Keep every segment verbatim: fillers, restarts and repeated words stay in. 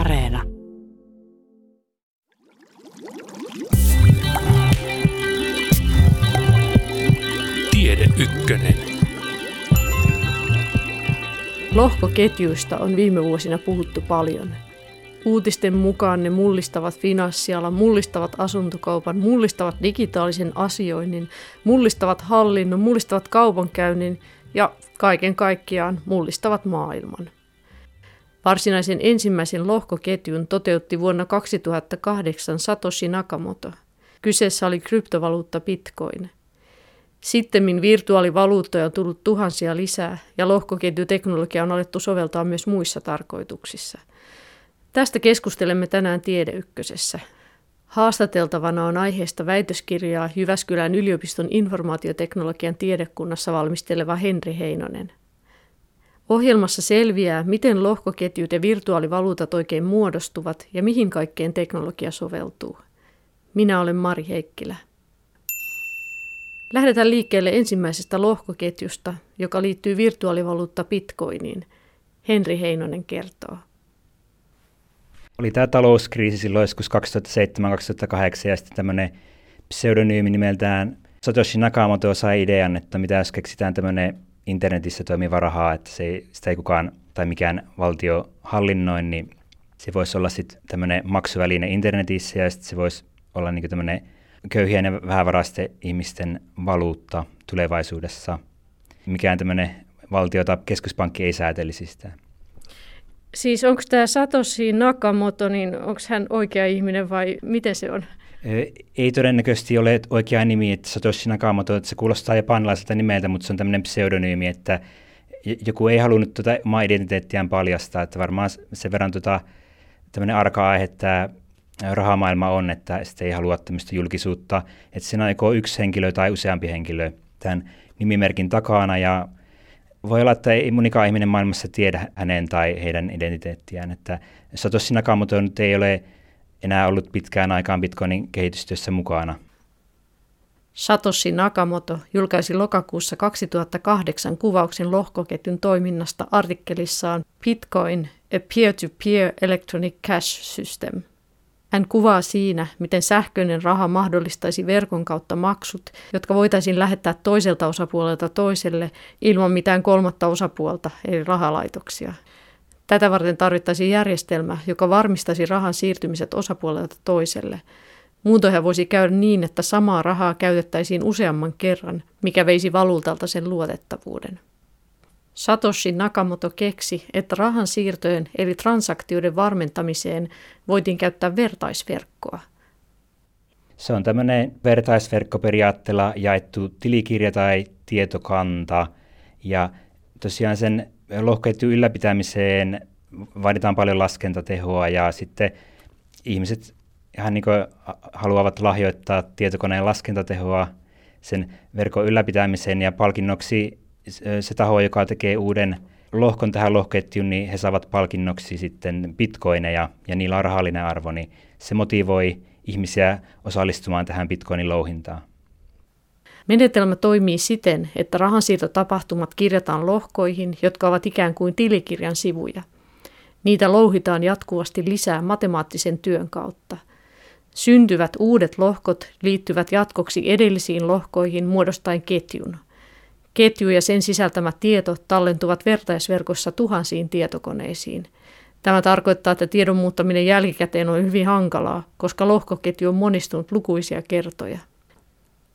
Areena. Tiede ykkönen. Lohkoketjuista on viime vuosina puhuttu paljon. Uutisten mukaan ne mullistavat finanssialan, mullistavat asuntokaupan, mullistavat digitaalisen asioinnin, mullistavat hallinnon, mullistavat kaupankäynnin ja kaiken kaikkiaan mullistavat maailman. Varsinaisen ensimmäisen lohkoketjun toteutti vuonna kaksituhattakahdeksan Satoshi Nakamoto. Kyseessä oli kryptovaluutta Bitcoin. Sittemmin virtuaalivaluuttoja on tullut tuhansia lisää ja lohkoketjuteknologia on alettu soveltaa myös muissa tarkoituksissa. Tästä keskustelemme tänään Tiede Ykkösessä. Haastateltavana on aiheesta väitöskirjaa Jyväskylän yliopiston informaatioteknologian tiedekunnassa valmisteleva Henri Heinonen. Ohjelmassa selviää, miten lohkoketjut ja virtuaalivaluutat oikein muodostuvat ja mihin kaikkeen teknologia soveltuu. Minä olen Mari Heikkilä. Lähdetään liikkeelle ensimmäisestä lohkoketjusta, joka liittyy virtuaalivaluutta Bitcoiniin. Henri Heinonen kertoo. Oli tämä talouskriisi silloin joskus kaksituhattaseitsemän kaksituhattakahdeksan ja sitten tämmöinen pseudonyymi nimeltään Satoshi Nakamoto sai idean, että mitä jos keksitään tämmöinen internetissä toimiva rahaa, että se ei, sitä ei kukaan tai mikään valtio hallinnoi, niin se voisi olla sitten tämmöinen maksuväline internetissä ja sitten se voisi olla niinku tämmöinen köyhien ja vähävaraisten ihmisten valuutta tulevaisuudessa. Mikään tämmöinen valtio tai keskuspankki ei säätelisi sitä. Siis onko tämä Satoshi Nakamoto, niin onko hän oikea ihminen vai miten se on? Ei todennäköisesti ole oikea nimi, että Satoshi Nakamoto, että se kuulostaa japanilaiselta nimeltä, mutta se on tämmöinen pseudonyymi, että joku ei halunnut tuota omaa identiteettiään paljastaa, että varmaan sen verran tuota, tämmöinen arka-aihe tämä rahamaailma on, että sitten ei halua tämmöistä julkisuutta, että siinä on joko yksi henkilö tai useampi henkilö tämän nimimerkin takana ja voi olla, että ei monikaan ihminen maailmassa tiedä hänen tai heidän identiteettiään, että Satoshi Nakamoto nyt ei ole enää ollut pitkään aikaan Bitcoinin kehitystyössä mukana. Satoshi Nakamoto julkaisi lokakuussa kaksituhattakahdeksan kuvauksen lohkoketjun toiminnasta artikkelissaan Bitcoin, a peer-to-peer electronic cash system. Hän kuvaa siinä, miten sähköinen raha mahdollistaisi verkon kautta maksut, jotka voitaisiin lähettää toiselta osapuolelta toiselle ilman mitään kolmatta osapuolta, eli rahalaitoksia. Tätä varten tarvittaisiin järjestelmä, joka varmistaisi rahan siirtymiset osapuolelta toiselle. Muutoinhan voisi käydä niin, että samaa rahaa käytettäisiin useamman kerran, mikä veisi valuutalta sen luotettavuuden. Satoshi Nakamoto keksi, että rahan siirtojen eli transaktioiden varmentamiseen voitiin käyttää vertaisverkkoa. Se on tämmöinen vertaisverkkoperiaatteella jaettu tilikirja tai tietokanta ja tosiaan sen lohkoketjun ylläpitämiseen vaaditaan paljon laskentatehoa ja sitten ihmiset ihan niin kuin haluavat lahjoittaa tietokoneen laskentatehoa sen verkon ylläpitämiseen ja palkinnoksi se taho, joka tekee uuden lohkon tähän lohkoketjuun, niin he saavat palkinnoksi sitten bitcoineja ja niillä on rahallinen arvo, niin se motivoi ihmisiä osallistumaan tähän bitcoinin louhintaan. Menetelmä toimii siten, että rahansiirtotapahtumat kirjataan lohkoihin, jotka ovat ikään kuin tilikirjan sivuja. Niitä louhitaan jatkuvasti lisää matemaattisen työn kautta. Syntyvät uudet lohkot liittyvät jatkoksi edellisiin lohkoihin muodostaen ketjun. Ketju ja sen sisältämä tieto tallentuvat vertaisverkossa tuhansiin tietokoneisiin. Tämä tarkoittaa, että tiedon muuttaminen jälkikäteen on hyvin hankalaa, koska lohkoketju on monistunut lukuisia kertoja.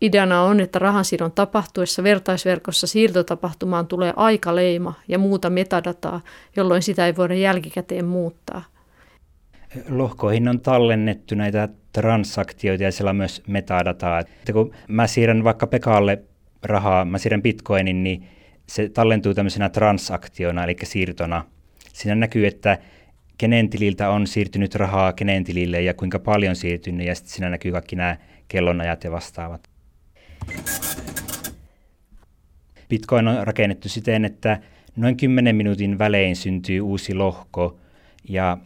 Ideana on, että rahansiirron tapahtuessa vertaisverkossa siirtotapahtumaan tulee aikaleima ja muuta metadataa, jolloin sitä ei voida jälkikäteen muuttaa. Lohkoihin on tallennettu näitä transaktioita ja siellä on myös metadataa. Että kun mä siirrän vaikka Pekaalle rahaa, mä siirrän bitcoinin, niin se tallentuu tämmöisenä transaktiona, eli siirtona. Siinä näkyy, että kenen tililtä on siirtynyt rahaa kenen tilille ja kuinka paljon siirtynyt, ja sitten siinä näkyy kaikki nämä kellonajat ja vastaavat. Bitcoin on rakennettu siten, että noin kymmenen minuutin välein syntyy uusi lohko, ja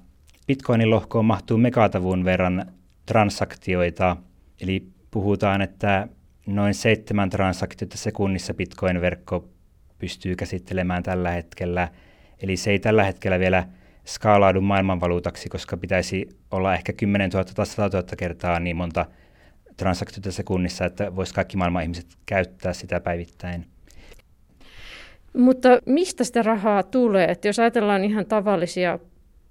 Bitcoinin lohkoon mahtuu megatavun verran transaktioita, eli puhutaan, että noin seitsemän transaktiota sekunnissa Bitcoin-verkko pystyy käsittelemään tällä hetkellä, eli se ei tällä hetkellä vielä skaalaadu maailmanvaluutaksi, koska pitäisi olla ehkä kymmenentuhatta tai satatuhatta kertaa niin monta transaktiota sekunnissa, että voisi kaikki maailman ihmiset käyttää sitä päivittäin. Mutta mistä sitä rahaa tulee? Että jos ajatellaan ihan tavallisia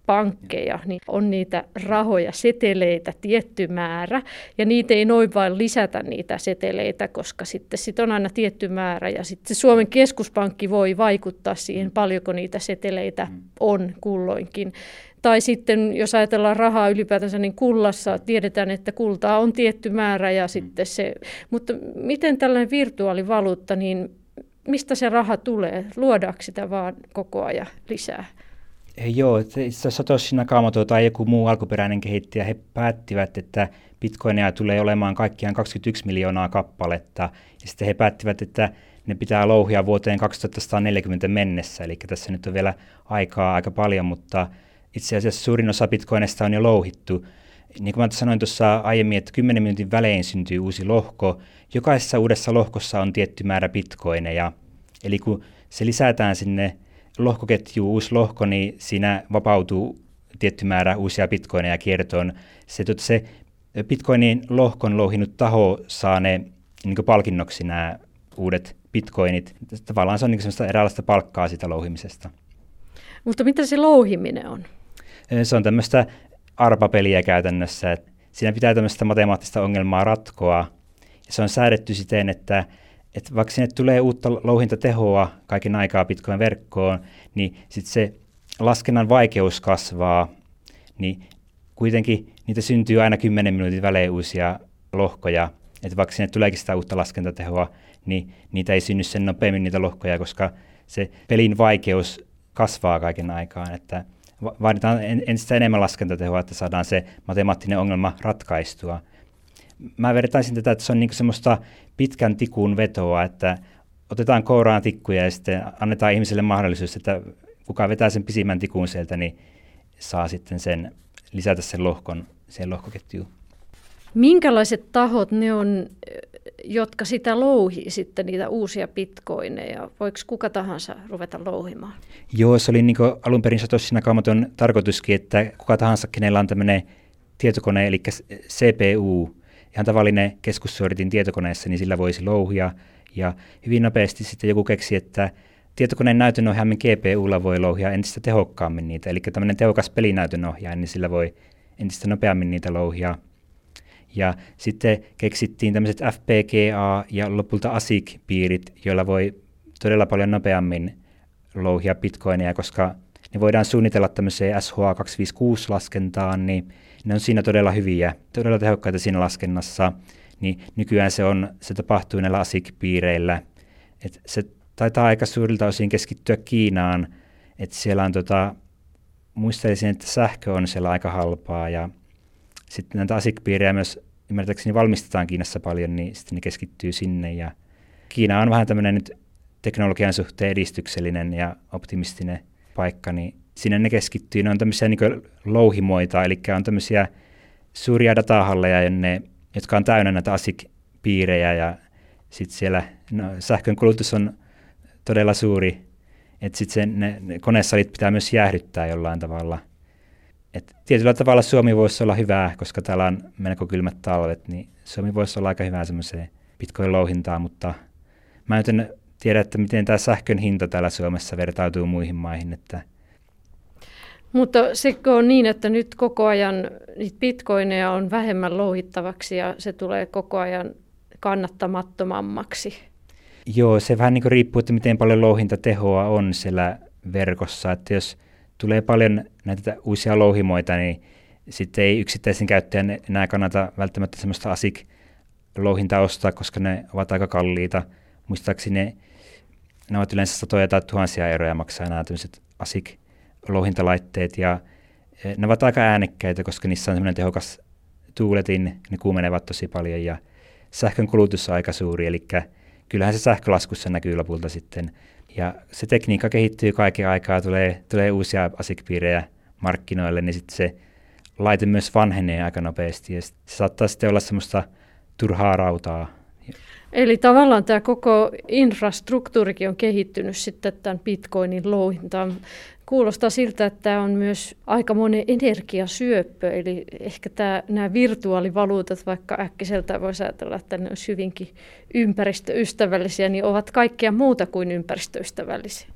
pankkeja, niin on niitä rahoja, seteleitä, tietty määrä, ja niitä ei noin vain lisätä niitä seteleitä, koska sitten sit on aina tietty määrä, ja sitten Suomen keskuspankki voi vaikuttaa siihen, paljonko niitä seteleitä on kulloinkin. Tai sitten, jos ajatellaan rahaa ylipäätänsä, niin kullassa tiedetään, että kultaa on tietty määrä, ja sitten se, mutta miten tällainen virtuaalivaluutta, niin mistä se raha tulee? Luodaanko sitä vaan koko ajan lisää? Joo, Satoshi Nakamoto tai joku muu alkuperäinen kehittäjä, he päättivät, että bitcoineja tulee olemaan kaikkiaan kaksikymmentäyksi miljoonaa kappaletta. Ja sitten he päättivät, että ne pitää louhia vuoteen kaksituhattaneljäkymmentä mennessä, eli tässä nyt on vielä aikaa aika paljon, mutta itse asiassa suurin osa bitcoinista on jo louhittu. Niin kuin mä sanoin tuossa aiemmin, että kymmenen minuutin välein syntyy uusi lohko. Jokaisessa uudessa lohkossa on tietty määrä bitcoineja, eli kun se lisätään sinne lohkoketjuun uusi lohko, niin siinä vapautuu tietty määrä uusia bitcoineja kiertoon. Se, se bitcoinin lohkon louhinut taho saa ne niin kuin palkinnoksi nämä uudet bitcoinit. Tavallaan se on niin kuin semmoista eräänlaista palkkaa siitä louhimisesta. Mutta mitä se louhiminen on? Se on tämmöistä arpapeliä käytännössä. Siinä pitää tämmöistä matemaattista ongelmaa ratkoa. Se on säädetty siten, että Et vaikka sinne tulee uutta louhintatehoa kaiken aikaa Bitcoin-verkkoon, niin sitten se laskennan vaikeus kasvaa, niin kuitenkin niitä syntyy aina kymmenen minuutin välein uusia lohkoja. Et vaikka sinne tuleekin sitä uutta laskentatehoa, niin niitä ei synny sen nopeammin niitä lohkoja, koska se pelin vaikeus kasvaa kaiken aikaan. Että vaaditaan entistä enemmän laskentatehoa, että saadaan se matemaattinen ongelma ratkaistua. Mä vertaisin tätä, että se on niinku semmoista pitkän tikun vetoa, että otetaan kouraan tikkuja ja sitten annetaan ihmiselle mahdollisuus, että kuka vetää sen pisimmän tikun sieltä, niin saa sitten sen, lisätä sen lohkon, sen lohkoketjuun. Minkälaiset tahot ne on, jotka sitä louhii sitten niitä uusia bitcoineja? Voiko kuka tahansa ruveta louhimaan? Joo, se oli niinku alun perin Satoshi Nakamoton tarkoituskin, että kuka tahansa, kenellä on tämmöinen tietokone, eli C P U, ihan tavallinen keskussuoritin tietokoneessa, niin sillä voisi louhia. Ja hyvin nopeasti sitten joku keksi, että tietokoneen näytönohjaimen G P U:lla voi louhia entistä tehokkaammin niitä. Eli tämmöinen tehokas pelinäytönohjaaja, niin sillä voi entistä nopeammin niitä louhia. Ja sitten keksittiin tämmöiset F P G A ja lopulta A S I C-piirit, joilla voi todella paljon nopeammin louhia bitcoineja, koska ne voidaan suunnitella tämmöiseen S H A kaksisataaviisikymmentäkuusi-laskentaan, niin ne on siinä todella hyviä, todella tehokkaita siinä laskennassa, niin nykyään se, on, se tapahtuu näillä A S I C-piireillä. Et se taitaa aika suurilta osin keskittyä Kiinaan, että siellä on, tota, muistelisin, että sähkö on siellä aika halpaa, ja sitten näitä A S I C-piirejä myös ymmärtääkseni valmistetaan Kiinassa paljon, niin sitten ne keskittyy sinne, ja Kiina on vähän tämmöinen nyt teknologian suhteen edistyksellinen ja optimistinen paikka, niin sinne ne keskittyy. Ne on tämmöisiä niin kuin louhimoita, eli on tämmöisiä suuria datahalleja, jonne, jotka on täynnä näitä A S I C-piirejä, ja sitten siellä no, sähkön kulutus on todella suuri, että sitten ne, ne konesalit pitää myös jäähdyttää jollain tavalla. Et tietyllä tavalla Suomi voisi olla hyvää, koska täällä on melko kylmät talvet, niin Suomi voisi olla aika hyvää semmoiseen bitcoin louhintaan, mutta mä nyt en tiedä, että miten tämä sähkön hinta täällä Suomessa vertautuu muihin maihin, että mutta se on niin, että nyt koko ajan niitä bitcoineja on vähemmän louhittavaksi ja se tulee koko ajan kannattamattomammaksi. Joo, se vähän niin kuin riippuu, että miten paljon louhintatehoa on siellä verkossa. Että jos tulee paljon näitä uusia louhimoita, niin sitten ei yksittäisen käyttäjän enää kannata välttämättä sellaista A S I C-louhintaa ostaa, koska ne ovat aika kalliita. Muistaakseni ne, ne ovat yleensä satoja tai tuhansia euroja maksaa nämä tämmöiset A S I C louhintalaitteet, ja ne ovat aika äänekkäitä, koska niissä on semmoinen tehokas tuuletin, ne kuumenevat tosi paljon, ja sähkön kulutus on aika suuri, eli kyllähän se sähkölaskussa näkyy lopulta sitten. Ja se tekniikka kehittyy kaiken aikaa, tulee, tulee uusia A S I C-piirejä markkinoille, niin sitten se laite myös vanhenee aika nopeasti, ja se saattaa sitten olla semmoista turhaa rautaa, Eli tavallaan tämä koko infrastruktuurikin on kehittynyt sitten tämän bitcoinin louhintaan. Kuulostaa siltä, että tämä on myös aikamoinen energiasyöppö, eli ehkä tämä, nämä virtuaalivaluutat, vaikka äkkiseltään voisi ajatella, että ne olisi hyvinkin ympäristöystävällisiä, niin ovat kaikkea muuta kuin ympäristöystävällisiä.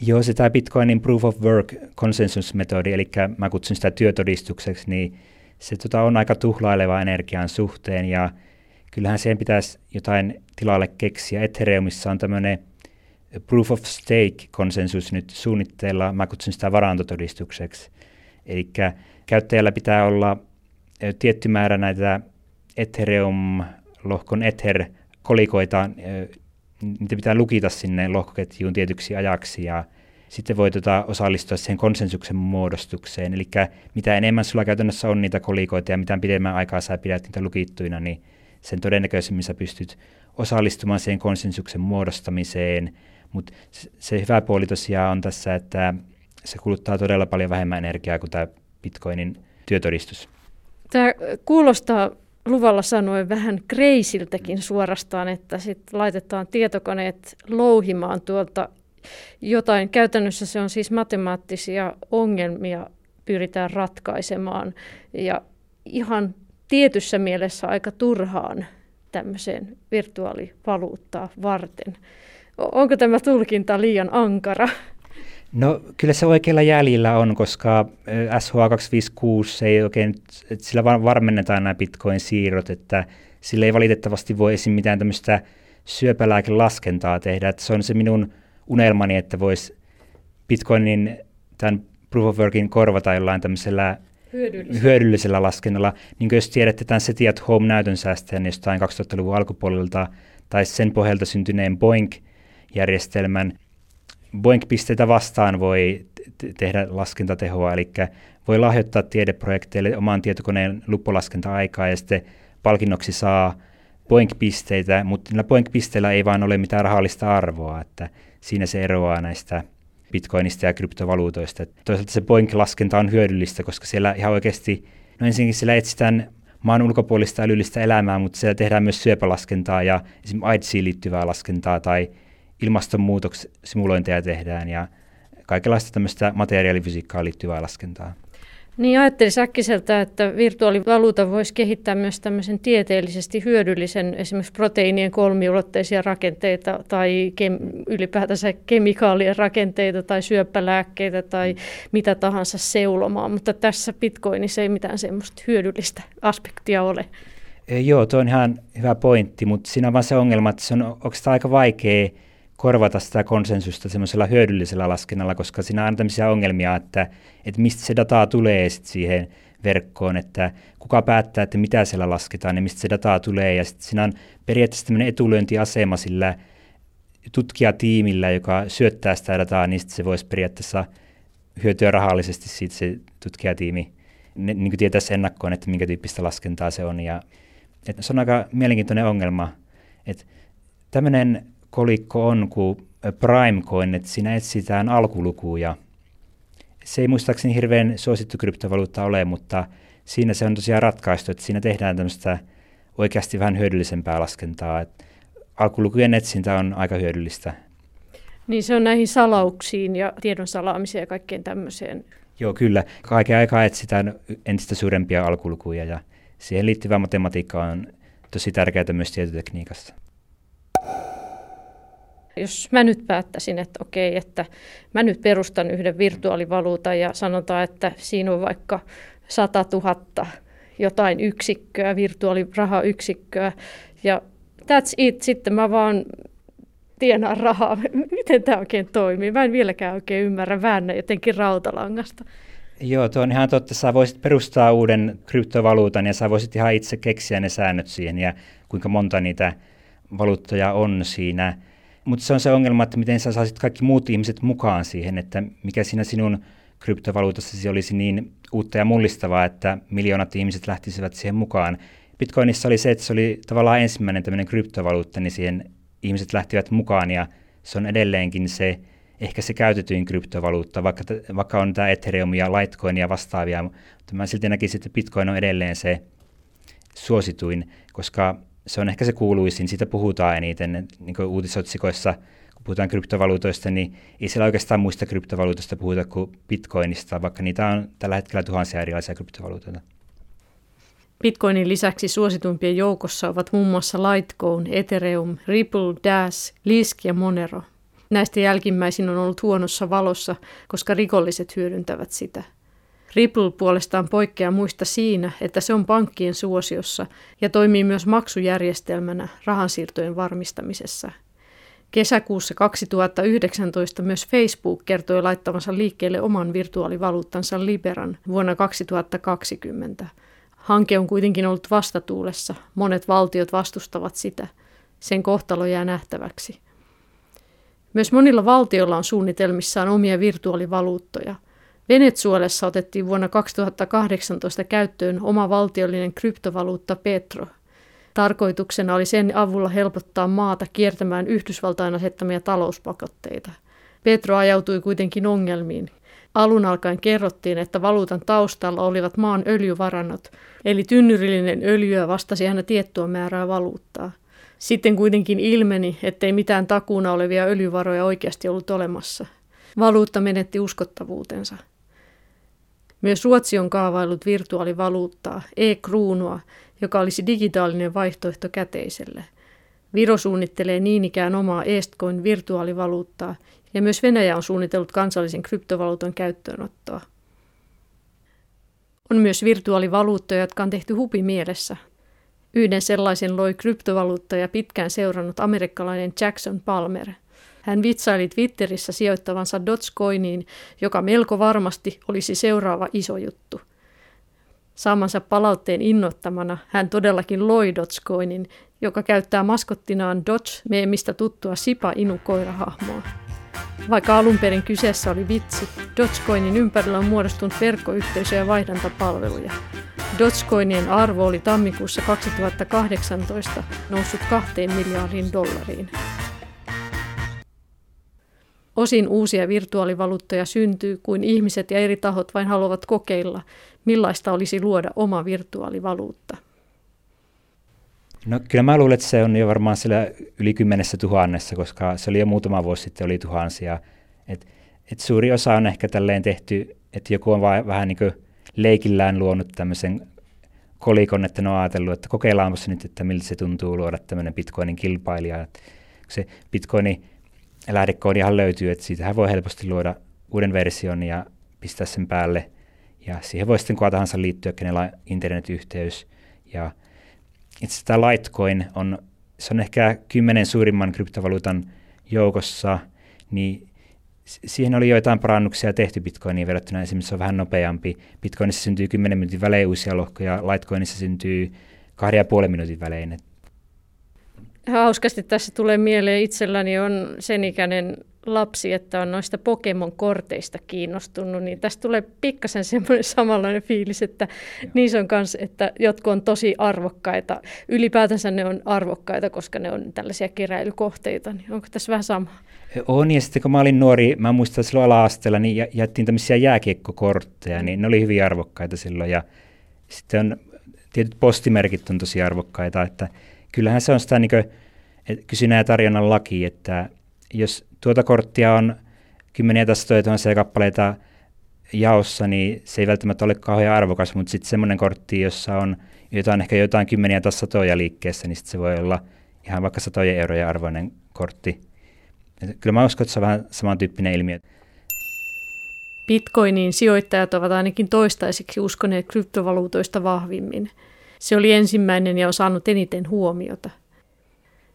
Joo, se tämä Bitcoinin proof of work konsensusmetodi, eli mä kutsun sitä työtodistukseksi, niin se tota, on aika tuhlaileva energian suhteen, ja kyllähän siihen pitäisi jotain tilalle keksiä. Ethereumissa on tämmöinen proof of stake-konsensus nyt suunnitteilla, mä kutsun sitä varantotodistukseksi. Eli käyttäjällä pitää olla tietty määrä näitä Ethereum-lohkon Ether-kolikoita, niitä pitää lukita sinne lohkoketjuun tietyksi ajaksi, ja sitten voi tota osallistua siihen konsensuksen muodostukseen. Eli mitä enemmän sulla käytännössä on niitä kolikoita, ja mitä pidemmän aikaa sä pidät niitä lukittuina, niin sen todennäköisemmin sä pystyt osallistumaan siihen konsensuksen muodostamiseen, mutta se hyvä puoli tosiaan on tässä, että se kuluttaa todella paljon vähemmän energiaa kuin tämä Bitcoinin työtodistus. Tämä kuulostaa luvalla sanoen vähän kreisiltäkin suorastaan, että sitten laitetaan tietokoneet louhimaan tuolta jotain. Käytännössä se on siis matemaattisia ongelmia pyritään ratkaisemaan ja ihan tietyssä mielessä aika turhaan tämmöiseen virtuaalivaluuttaa varten. Onko tämä tulkinta liian ankara? No kyllä se oikealla jäljellä on, koska S H A kaksisataaviisikymmentäkuusi ei oikein, sillä vaan varmennetaan nämä bitcoin-siirrot, että sillä ei valitettavasti voi esim. Mitään tämmöistä syöpälääkelaskentaa tehdä. Että se on se minun unelmani, että voisi bitcoinin tämän proof of workin korvata jollain tämmöisellä Hyödyllisellä. hyödyllisellä laskennalla. Niin jos tiedätte tämän SETI at Home-näytön säästäjän jostain kaksituhattaluvun alkupuolelta tai sen pohjalta syntyneen Boink-järjestelmän, Boink-pisteitä vastaan voi te- tehdä laskentatehoa, eli voi lahjoittaa tiedeprojekteille oman tietokoneen luppolaskenta-aikaa ja sitten palkinnoksi saa Boink-pisteitä, mutta niillä Boink-pisteillä ei vaan ole mitään rahallista arvoa, että siinä se eroaa näistä bitcoinista ja kryptovaluutoista. Toisaalta se Boink-laskenta on hyödyllistä, koska siellä ihan oikeasti, no ensinnäkin siellä etsitään maan ulkopuolista älyllistä elämää, mutta siellä tehdään myös syöpälaskentaa ja esimerkiksi AIDSiin liittyvää laskentaa tai ilmastonmuutoksimulointeja tehdään ja kaikenlaista tämmöistä materiaalifysiikkaan liittyvää laskentaa. Niin ajattelisi äkkiseltä, että virtuaalivaluuta voisi kehittää myös tämmöisen tieteellisesti hyödyllisen, esimerkiksi proteiinien kolmiulotteisia rakenteita tai kem- ylipäätänsä kemikaalien rakenteita tai syöppälääkkeitä tai mitä tahansa seulomaa, mutta tässä Bitcoinissa ei mitään semmoista hyödyllistä aspektia ole. E, joo, tuo on ihan hyvä pointti, mutta siinä on vaan se ongelma, että se on oikeastaan aika vaikea korvata sitä konsensusta semmoisella hyödyllisellä laskennalla, koska siinä on aina tämmöisiä ongelmia, että, että mistä se dataa tulee sitten siihen verkkoon, että kuka päättää, että mitä siellä lasketaan ja mistä se dataa tulee. Ja sitten siinä on periaatteessa tämmöinen etulyöntiasema sillä tutkijatiimillä, joka syöttää sitä dataa, niin sitten se voisi periaatteessa hyötyä rahallisesti siitä se tutkijatiimi. Ne, niin kuin tietäisi ennakkoon, että minkä tyyppistä laskentaa se on. Ja, että se on aika mielenkiintoinen ongelma, että tämmöinen kolikko on kuin Primecoin, että siinä etsitään alkulukuja. Se ei muistaakseni hirveän suosittu kryptovaluutta ole, mutta siinä se on tosiaan ratkaistu, että siinä tehdään tämmöistä oikeasti vähän hyödyllisempää laskentaa. Et alkulukujen etsintä on aika hyödyllistä. Niin se on näihin salauksiin ja tiedon salaamiseen ja kaikkeen tämmöiseen. Joo, kyllä. Kaiken aikaa etsitään entistä suurempia alkulukuja ja siihen liittyvä matematiikka on tosi tärkeää myös tietotekniikassa. Jos mä nyt päättäisin, että okei, että mä nyt perustan yhden virtuaalivaluutan ja sanotaan, että siinä on vaikka satatuhatta jotain yksikköä, virtuaalirahayksikköä ja that's it, sitten mä vaan tienaan rahaa. Miten tämä oikein toimii? Mä en vieläkään oikein ymmärrä, väännä jotenkin rautalangasta. Joo, tuo on ihan totta. Sä voisit perustaa uuden kryptovaluutan ja sä voisit ihan itse keksiä ne säännöt siihen ja kuinka monta niitä valuuttoja on siinä. Mutta se on se ongelma, että miten sä saisit kaikki muut ihmiset mukaan siihen, että mikä siinä sinun kryptovaluutassasi olisi niin uutta ja mullistavaa, että miljoonat ihmiset lähtisivät siihen mukaan. Bitcoinissa oli se, että se oli tavallaan ensimmäinen tämmöinen kryptovaluutta, niin siihen ihmiset lähtivät mukaan ja se on edelleenkin se ehkä se käytetyin kryptovaluutta, vaikka, t- vaikka on tämä Ethereum ja Litecoin ja vastaavia. Mutta mä silti näkisin, että Bitcoin on edelleen se suosituin, koska se on ehkä se kuuluisin, siitä puhutaan eniten niin kuin uutisotsikoissa, kun puhutaan kryptovaluutoista, niin ei siellä oikeastaan muista kryptovaluutoista puhuta kuin bitcoinista, vaikka niitä on tällä hetkellä tuhansia erilaisia kryptovaluutoita. Bitcoinin lisäksi suosituimpien joukossa ovat muun muassa Litecoin, Ethereum, Ripple, Dash, Lisk ja Monero. Näistä jälkimmäisin on ollut huonossa valossa, koska rikolliset hyödyntävät sitä. Ripple puolestaan poikkeaa muista siinä, että se on pankkien suosiossa ja toimii myös maksujärjestelmänä rahansiirtojen varmistamisessa. Kesäkuussa kaksituhattayhdeksäntoista myös Facebook kertoi laittavansa liikkeelle oman virtuaalivaluuttansa Liberan vuonna kaksituhattakaksikymmentä. Hanke on kuitenkin ollut vastatuulessa. Monet valtiot vastustavat sitä. Sen kohtalo jää nähtäväksi. Myös monilla valtioilla on suunnitelmissaan omia virtuaalivaluuttoja. Venezuelassa otettiin vuonna kaksituhattakahdeksantoista käyttöön oma valtiollinen kryptovaluutta Petro. Tarkoituksena oli sen avulla helpottaa maata kiertämään Yhdysvaltain asettamia talouspakotteita. Petro ajautui kuitenkin ongelmiin. Alun alkaen kerrottiin, että valuutan taustalla olivat maan öljyvarannot, eli tynnyrillinen öljyä vastasi aina tiettyä määrää valuuttaa. Sitten kuitenkin ilmeni, ettei mitään takuuna olevia öljyvaroja oikeasti ollut olemassa. Valuutta menetti uskottavuutensa. Myös Ruotsi on kaavaillut virtuaalivaluuttaa, e-kruunua, joka olisi digitaalinen vaihtoehto käteiselle. Viro suunnittelee niin ikään omaa Eestcoin virtuaalivaluuttaa, ja myös Venäjä on suunnitellut kansallisen kryptovaluutan käyttöönottoa. On myös virtuaalivaluuttoja, jotka on tehty hupimielessä. Yhden sellaisen loi kryptovaluutta ja pitkään seurannut amerikkalainen Jackson Palmer. Hän vitsaili Twitterissä sijoittavansa Dogecoiniin, joka melko varmasti olisi seuraava iso juttu. Saamansa palautteen innoittamana hän todellakin loi Dogecoinin, joka käyttää maskottinaan Doge-meemistä tuttua Sipa-inu-koirahahmoa. Vaikka alun perin kyseessä oli vitsi, Dogecoinin ympärillä on muodostunut verkkoyhteisö- ja vaihdantapalveluja. Dogecoinien arvo oli tammikuussa kaksituhattakahdeksantoista noussut kahteen miljardiin dollariin. Osin uusia virtuaalivaluuttoja syntyy, kuin ihmiset ja eri tahot vain haluavat kokeilla, millaista olisi luoda oma virtuaalivaluutta. No kyllä mä luulen, että se on jo varmaan siellä yli kymmenessä tuhannessa, koska se oli jo muutama vuosi sitten, oli tuhansia. Et, et suuri osa on ehkä tälleen tehty, että joku on vaan vähän niin kuin leikillään luonut tämmöisen kolikon, että ne on ajatellut, että kokeillaanpa se nyt, että miltä se tuntuu luoda tämmöinen bitcoinin kilpailija. Et se bitcoini lähdekoodihan löytyy, että siitähän voi helposti luoda uuden version ja pistää sen päälle. Ja siihen voi sitten kuka tahansa liittyä, kenellä on internetyhteys. Ja itse asiassa tämä Litecoin on, se on ehkä kymmenen suurimman kryptovaluutan joukossa, niin siihen oli joitain parannuksia tehty Bitcoiniin verrattuna. Esimerkiksi se on vähän nopeampi. Bitcoinissa syntyy kymmenen minuutin välein uusia lohkoja, Litecoinissa syntyy kahden ja puolen minuutin välein. Hauskasti tässä tulee mieleen, itselläni on sen ikäinen lapsi, että on noista Pokemon-korteista kiinnostunut, niin tästä tulee pikkasen semmoinen samanlainen fiilis, että Joo. niissä on myös, että jotkut on tosi arvokkaita. Ylipäätänsä ne on arvokkaita, koska ne on tällaisia keräilykohteita, niin onko tässä vähän sama? On, ja sitten kun mä olin nuori, mä muistan silloin ala-asteella, niin jaettiin tämmöisiä jääkiekkokortteja, niin ne oli hyvin arvokkaita silloin, ja sitten on, tietyt postimerkit on tosi arvokkaita, että kyllähän se on sitä niin kuin, kysynnän ja tarjonnan laki, että jos tuota korttia on kymmeniä tai satoja tuhansia kappaleita jaossa, niin se ei välttämättä ole kauhean arvokas, mutta sitten semmoinen kortti, jossa on jotain, ehkä jotain kymmeniä tai satoja liikkeessä, niin sitten se voi olla ihan vaikka satojen euroja arvoinen kortti. Kyllä mä uskon, että se on vähän samantyyppinen ilmiö. Bitcoiniin sijoittajat ovat ainakin toistaiseksi uskoneet kryptovaluutoista vahvimmin. Se oli ensimmäinen ja on saanut eniten huomiota.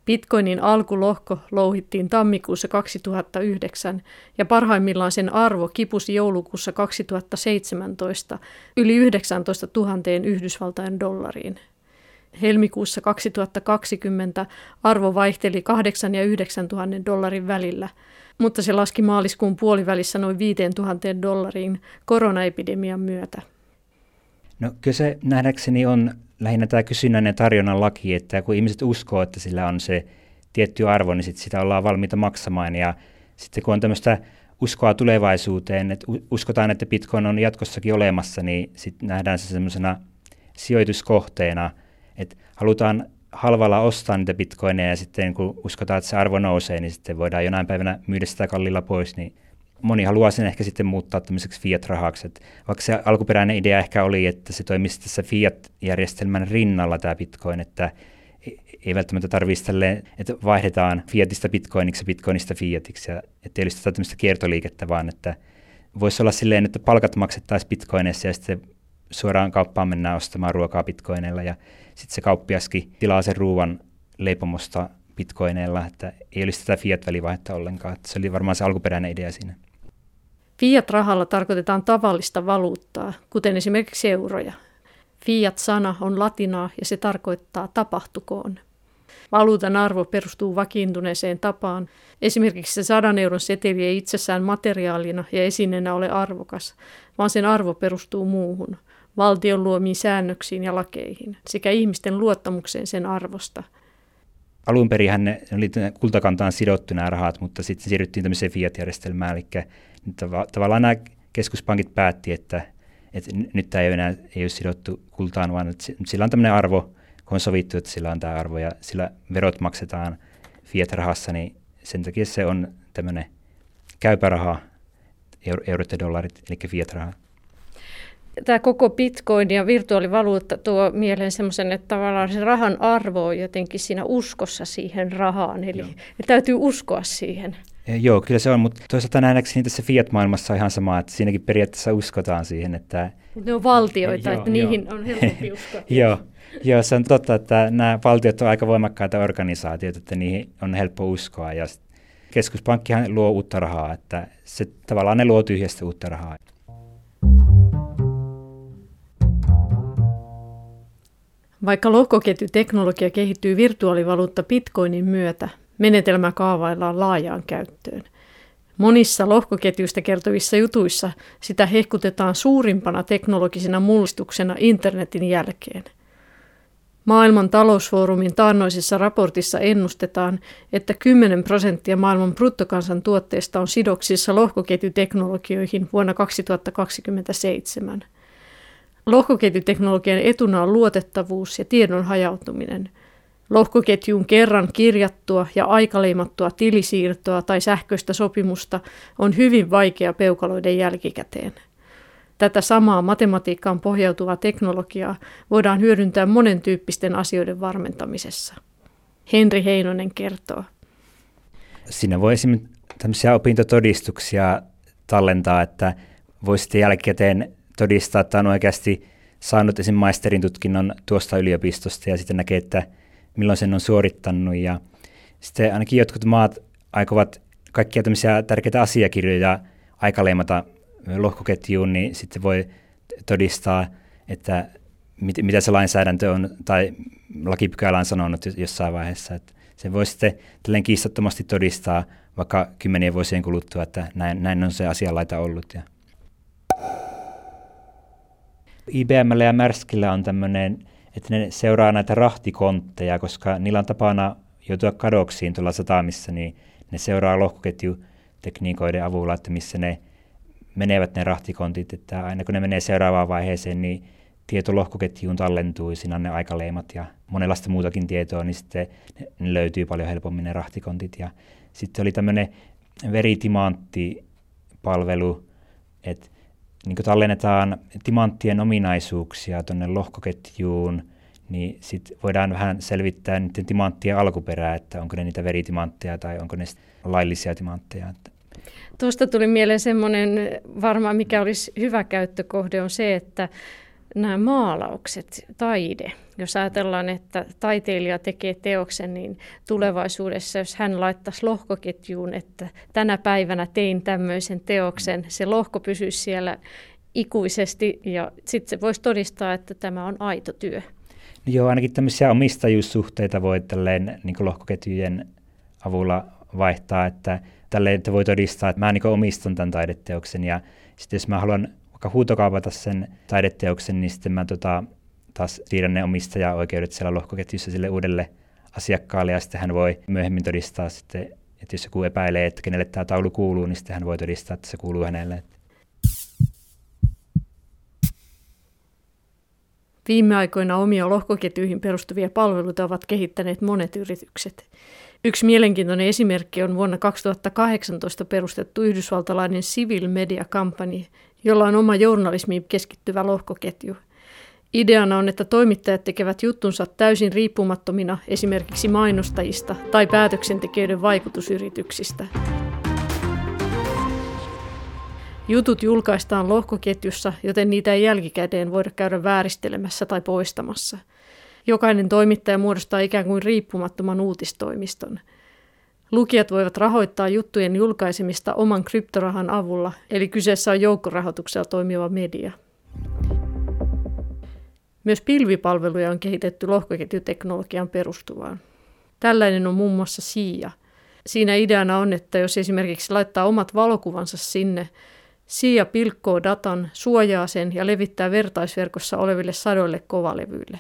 Bitcoinin alkulohko louhittiin tammikuussa kaksituhattayhdeksän ja parhaimmillaan sen arvo kipusi joulukuussa kaksituhattaseitsemäntoista yli yhdeksäntoistatuhatta Yhdysvaltain dollariin. Helmikuussa kaksituhattakaksikymmentä arvo vaihteli kahdeksan ja yhdeksän tuhatta dollarin välillä, mutta se laski maaliskuun puolivälissä noin viisi tuhatta dollariin koronaepidemian myötä. No kyllä se nähdäkseni on lähinnä tämä kysynnän ja tarjonnan laki, että kun ihmiset uskoo, että sillä on se tietty arvo, niin sit sitä ollaan valmiita maksamaan. Ja sitten kun on tämmöistä uskoa tulevaisuuteen, että uskotaan, että Bitcoin on jatkossakin olemassa, niin sitten nähdään se semmoisena sijoituskohteena, että halutaan halvalla ostaa niitä bitcoineja ja sitten kun uskotaan, että se arvo nousee, niin sitten voidaan jonain päivänä myydä sitä kallilla pois, niin moni haluaa sen ehkä sitten muuttaa tämmöiseksi fiat-rahaksi. Et vaikka se alkuperäinen idea ehkä oli, että se toimisi tässä fiat-järjestelmän rinnalla tämä bitcoin, että ei välttämättä tarvitse tälleen, että vaihdetaan fiatista bitcoiniksi ja bitcoinista fiatiksi, ja ettei olisi tämmöistä kiertoliikettä, vaan että voisi olla silleen, että palkat maksettaisiin bitcoineissa ja sitten suoraan kauppaan mennään ostamaan ruokaa bitcoineilla ja sitten se kauppiaskin tilaa sen ruuan leipomosta bitcoineilla, että ei olisi tätä fiat-välivaihetta ollenkaan. Että se oli varmaan se alkuperäinen idea siinä. Fiat-rahalla tarkoitetaan tavallista valuuttaa, kuten esimerkiksi euroja. Fiat-sana on latinaa ja se tarkoittaa tapahtukoon. Valuutan arvo perustuu vakiintuneeseen tapaan. Esimerkiksi se sadan euron seteli ei itsessään materiaalina ja esineenä ole arvokas, vaan sen arvo perustuu muuhun, valtion luomiin säännöksiin ja lakeihin, sekä ihmisten luottamukseen sen arvosta. Alun perinhän ne oli kultakantaan sidottu nämä rahat, mutta sitten siirryttiin tämmöiseen fiat-järjestelmään, eli tavallaan nämä keskuspankit päätti, että, että nyt tämä ei enää ei ole sidottu kultaan, vaan sillä on tämmöinen arvo, kun on sovittu, että sillä on tämä arvo ja sillä verot maksetaan fiat-rahassa, niin sen takia se on tämmöinen käypä raha, eurot ja dollarit, eli fiat-raha. Tämä koko bitcoin ja virtuaalivaluutta tuo mieleen semmoisen, että tavallaan se rahan arvo on jotenkin siinä uskossa siihen rahaan, eli täytyy uskoa siihen. E, joo, kyllä se on, mutta toisaalta nähdäkseni tässä fiat-maailmassa on ihan sama, että siinäkin periaatteessa uskotaan siihen, että... Ne on valtioita, e, joo, että joo. Niihin on helpompi uskoa. Joo, joo, se on totta, että nämä valtiot on aika voimakkaita organisaatioita, että niihin on helppo uskoa, ja keskuspankkihan luo uutta rahaa, että se, tavallaan ne luo tyhjästä uutta rahaa. Vaikka lohkoketjuteknologia kehittyy virtuaalivaluutta bitcoinin myötä, menetelmä kaavaillaan laajaan käyttöön. Monissa lohkoketjuista kertovissa jutuissa sitä hehkutetaan suurimpana teknologisena mullistuksena internetin jälkeen. Maailman talousfoorumin taannoisessa raportissa ennustetaan, että kymmenen prosenttia maailman bruttokansantuotteesta on sidoksissa lohkoketjuteknologioihin vuonna kaksituhattakaksikymmentäseitsemän. Lohkoketjuteknologian etuna on luotettavuus ja tiedon hajautuminen. Lohkoketjuun kerran kirjattua ja aikaleimattua tilisiirtoa tai sähköistä sopimusta on hyvin vaikea peukaloiden jälkikäteen. Tätä samaa matematiikkaan pohjautuvaa teknologiaa voidaan hyödyntää monen tyyppisten asioiden varmentamisessa. Henri Heinonen kertoo. Siinä voi esimerkiksi tämmöisiä opintotodistuksia tallentaa, että voi sitten jälkikäteen todistaa, että on oikeasti saanut esimerkiksi maisterin tutkinnon tuosta yliopistosta ja sitten näkee, että milloin sen on suorittanut. Ja sitten ainakin jotkut maat aikovat kaikkia tämmöisiä tärkeitä asiakirjoja aikaleimata lohkoketjuun, niin sitten voi todistaa, että mit, mitä se lainsäädäntö on tai lakipykälä on sanonut jossain vaiheessa. Että se voi sitten tälleen kiistattomasti todistaa vaikka kymmenien vuosien kuluttua, että näin, näin on se asianlaita ollut. Ja I B M:llä ja Märskillä on tämmöinen, että ne seuraa näitä rahtikontteja, koska niillä on tapana joutua kadoksiin tuolla satamissa, niin ne seuraa lohkoketjutekniikoiden avulla, että missä ne menevät ne rahtikontit, että aina kun ne menee seuraavaan vaiheeseen, niin tieto lohkoketjuun tallentuu, siinä on ne aikaleimat ja monenlaista muutakin tietoa, niin sitten ne löytyy paljon helpommin ne rahtikontit. Ja sitten oli tämmöinen veritimantipalvelu, että niin kun tallennetaan timanttien ominaisuuksia tuonne lohkoketjuun, niin sitten voidaan vähän selvittää niiden timanttien alkuperää, että onko ne niitä veritimantteja tai onko ne laillisia timantteja. Tuosta tuli mieleen semmoinen varmaan, mikä olisi hyvä käyttökohde, on se, että nämä maalaukset, taide, jos ajatellaan, että taiteilija tekee teoksen, niin tulevaisuudessa, jos hän laittaisi lohkoketjuun, että tänä päivänä tein tämmöisen teoksen, se lohko pysyisi siellä ikuisesti ja sitten se voisi todistaa, että tämä on aito työ. No joo, ainakin tämmöisiä omistajuussuhteita voi tälleen niin kuin lohkoketjujen avulla vaihtaa, että tälleen että voi todistaa, että mä niin kuin omistan tämän taideteoksen ja sitten jos mä haluan vaikka huutokaupata sen taideteoksen, niin sitten mä tota, taas siirrän ne omistajaoikeudet siellä lohkoketjussa sille uudelle asiakkaalle, ja sitten hän voi myöhemmin todistaa, sitten, että jos joku epäilee, että kenelle tämä taulu kuuluu, niin sitten hän voi todistaa, että se kuuluu hänelle. Viime aikoina omia lohkoketjuihin perustuvia palveluita ovat kehittäneet monet yritykset. Yksi mielenkiintoinen esimerkki on vuonna kaksituhattakahdeksantoista perustettu yhdysvaltalainen Civil Media Company, jolla on oma journalismiin keskittyvä lohkoketju. Ideana on, että toimittajat tekevät juttunsa täysin riippumattomina esimerkiksi mainostajista tai päätöksentekijöiden vaikutusyrityksistä. Jutut julkaistaan lohkoketjussa, joten niitä ei jälkikäteen voida käydä vääristelemässä tai poistamassa. Jokainen toimittaja muodostaa ikään kuin riippumattoman uutistoimiston. Lukijat voivat rahoittaa juttujen julkaisemista oman kryptorahan avulla, eli kyseessä on joukkorahoituksella toimiva media. Myös pilvipalveluja on kehitetty lohkoketjuteknologian perustuvaan. Tällainen on muun muassa Siia. Siinä ideana on, että jos esimerkiksi laittaa omat valokuvansa sinne, Siia pilkkoo datan, suojaa sen ja levittää vertaisverkossa oleville sadoille kovalevyille.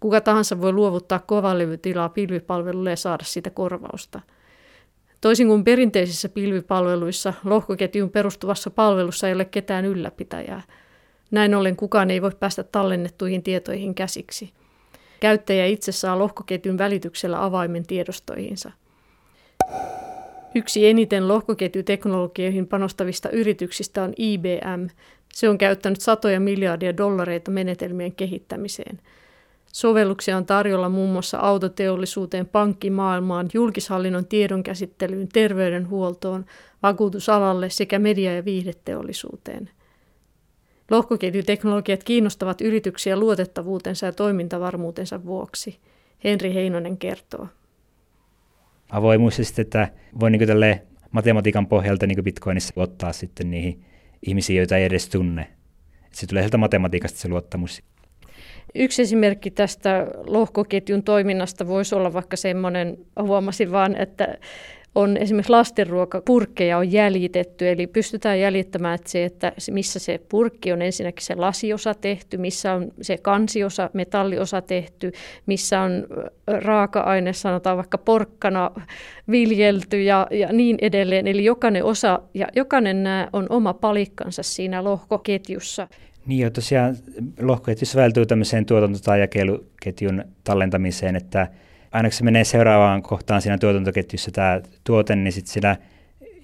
Kuka tahansa voi luovuttaa kovalevytilaa pilvipalvelulle ja saada siitä korvausta. Toisin kuin perinteisissä pilvipalveluissa, lohkoketjuun perustuvassa palvelussa ei ole ketään ylläpitäjää. Näin ollen kukaan ei voi päästä tallennettuihin tietoihin käsiksi. Käyttäjä itse saa lohkoketjun välityksellä avaimen tiedostoihinsa. Yksi eniten lohkoketjuteknologioihin panostavista yrityksistä on I B M. Se on käyttänyt satoja miljardia dollareita menetelmien kehittämiseen. Sovelluksia on tarjolla muun muassa autoteollisuuteen, pankkimaailmaan, julkishallinnon tiedonkäsittelyyn, terveydenhuoltoon, vakuutusalalle sekä media- ja viihdeteollisuuteen. Lohkoketjuteknologiat kiinnostavat yrityksiä luotettavuutensa ja toimintavarmuutensa vuoksi. Henri Heinonen kertoo. Avoimuus ja sitten, että voi niin kuin matematiikan pohjalta niin kuin Bitcoinissa luottaa sitten niihin ihmisiin, joita ei edes tunne. Se tulee sieltä matematiikasta se luottamus. Yksi esimerkki tästä lohkoketjun toiminnasta voisi olla vaikka semmoinen, huomasin vaan, että on esimerkiksi lastenruokapurkkeja on jäljitetty, eli pystytään jäljittämään, että, se, että missä se purkki on ensinnäkin se lasiosa tehty, missä on se kansiosa, metalliosa tehty, missä on raaka-aine, sanotaan vaikka porkkana viljelty ja, ja niin edelleen. Eli jokainen osa ja jokainen nämä on oma palikkansa siinä lohkoketjussa. Niin jo tosiaan lohkoketjussa vältyy tämmöiseen tuotanto- tai jakeluketjun tallentamiseen, että aina kun se menee seuraavaan kohtaan siinä tuotantoketjussa tämä tuote, niin sitten sillä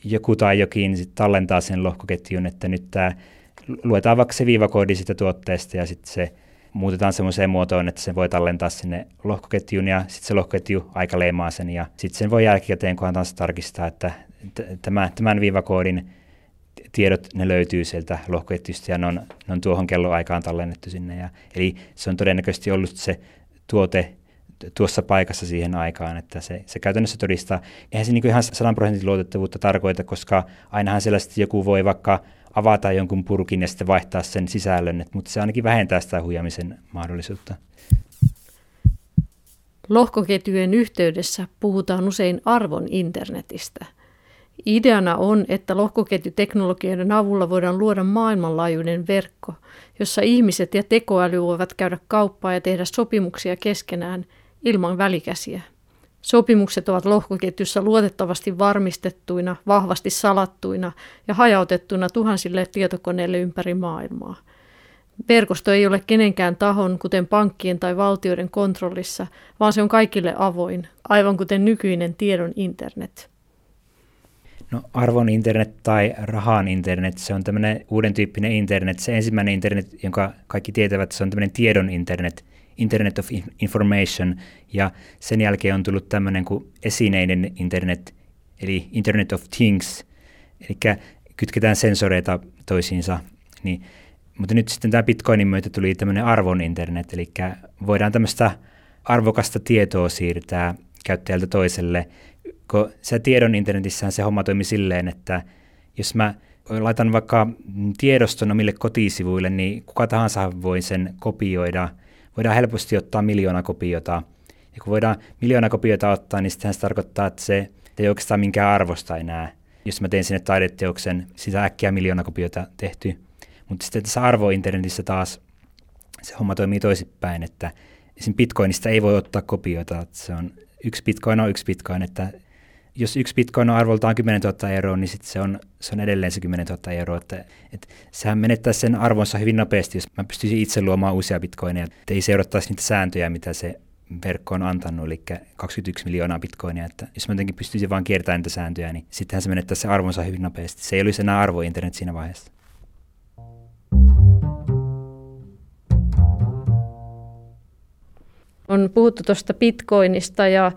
joku tai jokin niin sit tallentaa sen lohkoketjun, että nyt tämä luetaan vaikka se viivakoodi siitä tuotteesta ja sitten se muutetaan semmoiseen muotoon, että se voi tallentaa sinne lohkoketjun ja sitten se lohkoketju aika leimaa sen ja sitten sen voi jälkikäteen kunhan taas tarkistaa, että tämän, tämän viivakoodin tiedot ne löytyy sieltä lohkoketjusta ja ne on, ne on tuohon kelloaikaan tallennettu sinne. Ja, eli se on todennäköisesti ollut se tuote tuossa paikassa siihen aikaan, että se, se käytännössä todistaa. Eihän se niin kuin ihan sata prosenttia luotettavuutta tarkoita, koska ainahan sellaisesti joku voi vaikka avata jonkun purkin ja sitten vaihtaa sen sisällön, et, mutta se ainakin vähentää sitä huijamisen mahdollisuutta. Lohkoketjujen yhteydessä puhutaan usein arvon internetistä. Ideana on, että lohkoketjuteknologioiden avulla voidaan luoda maailmanlaajuinen verkko, jossa ihmiset ja tekoäly voivat käydä kauppaa ja tehdä sopimuksia keskenään ilman välikäsiä. Sopimukset ovat lohkoketjussa luotettavasti varmistettuina, vahvasti salattuina ja hajautettuina tuhansille tietokoneille ympäri maailmaa. Verkosto ei ole kenenkään tahon, kuten pankkien tai valtioiden kontrollissa, vaan se on kaikille avoin, aivan kuten nykyinen tiedon internet. No, arvon internet tai rahan internet, se on tämmöinen uuden tyyppinen internet. Se ensimmäinen internet, jonka kaikki tietävät, se on tämmöinen tiedon internet, internet of information. Ja sen jälkeen on tullut tämmöinen kuin esineinen internet, eli internet of things. Eli kytketään sensoreita toisiinsa. Niin, mutta nyt sitten tämä Bitcoinin myötä tuli tämmöinen arvon internet, eli voidaan tämmöistä arvokasta tietoa siirtää käyttäjältä toiselle. Kun se tiedon internetissähän se homma toimi silleen, että jos mä laitan vaikka tiedoston omille kotisivuille, niin kuka tahansa voi sen kopioida. Voidaan helposti ottaa miljoona kopiota. Ja kun voidaan miljoona kopiota ottaa, niin sittenhän se tarkoittaa, että se ei oikeastaan minkään arvosta enää. Jos mä teen sinne taideteoksen, sitä äkkiä miljoona kopiota tehty. Mutta sitten tässä arvointernetissä taas se homma toimii toisinpäin, että esim. Bitcoinista ei voi ottaa kopioita. Se on yksi bitcoin on yksi bitcoin, että jos yksi bitcoin on arvoltaan kymmenen tuhatta euroa, niin sit se, on, se on edelleen se kymmenen tuhatta euroa. Että, et, sehän menettäisi sen arvonsa hyvin nopeasti, jos mä pystyisin itse luomaan uusia bitcoineja. Et ei seurattaisi niitä sääntöjä, mitä se verkko on antanut, eli kaksikymmentäyksi miljoonaa bitcoinia. Että jos mä jotenkin pystyisin vaan kiertämään niitä sääntöjä, niin sittenhän se menettäisi sen arvonsa hyvin nopeasti. Se ei olisi enää arvo internet siinä vaiheessa. On puhuttu tuosta bitcoinista ja,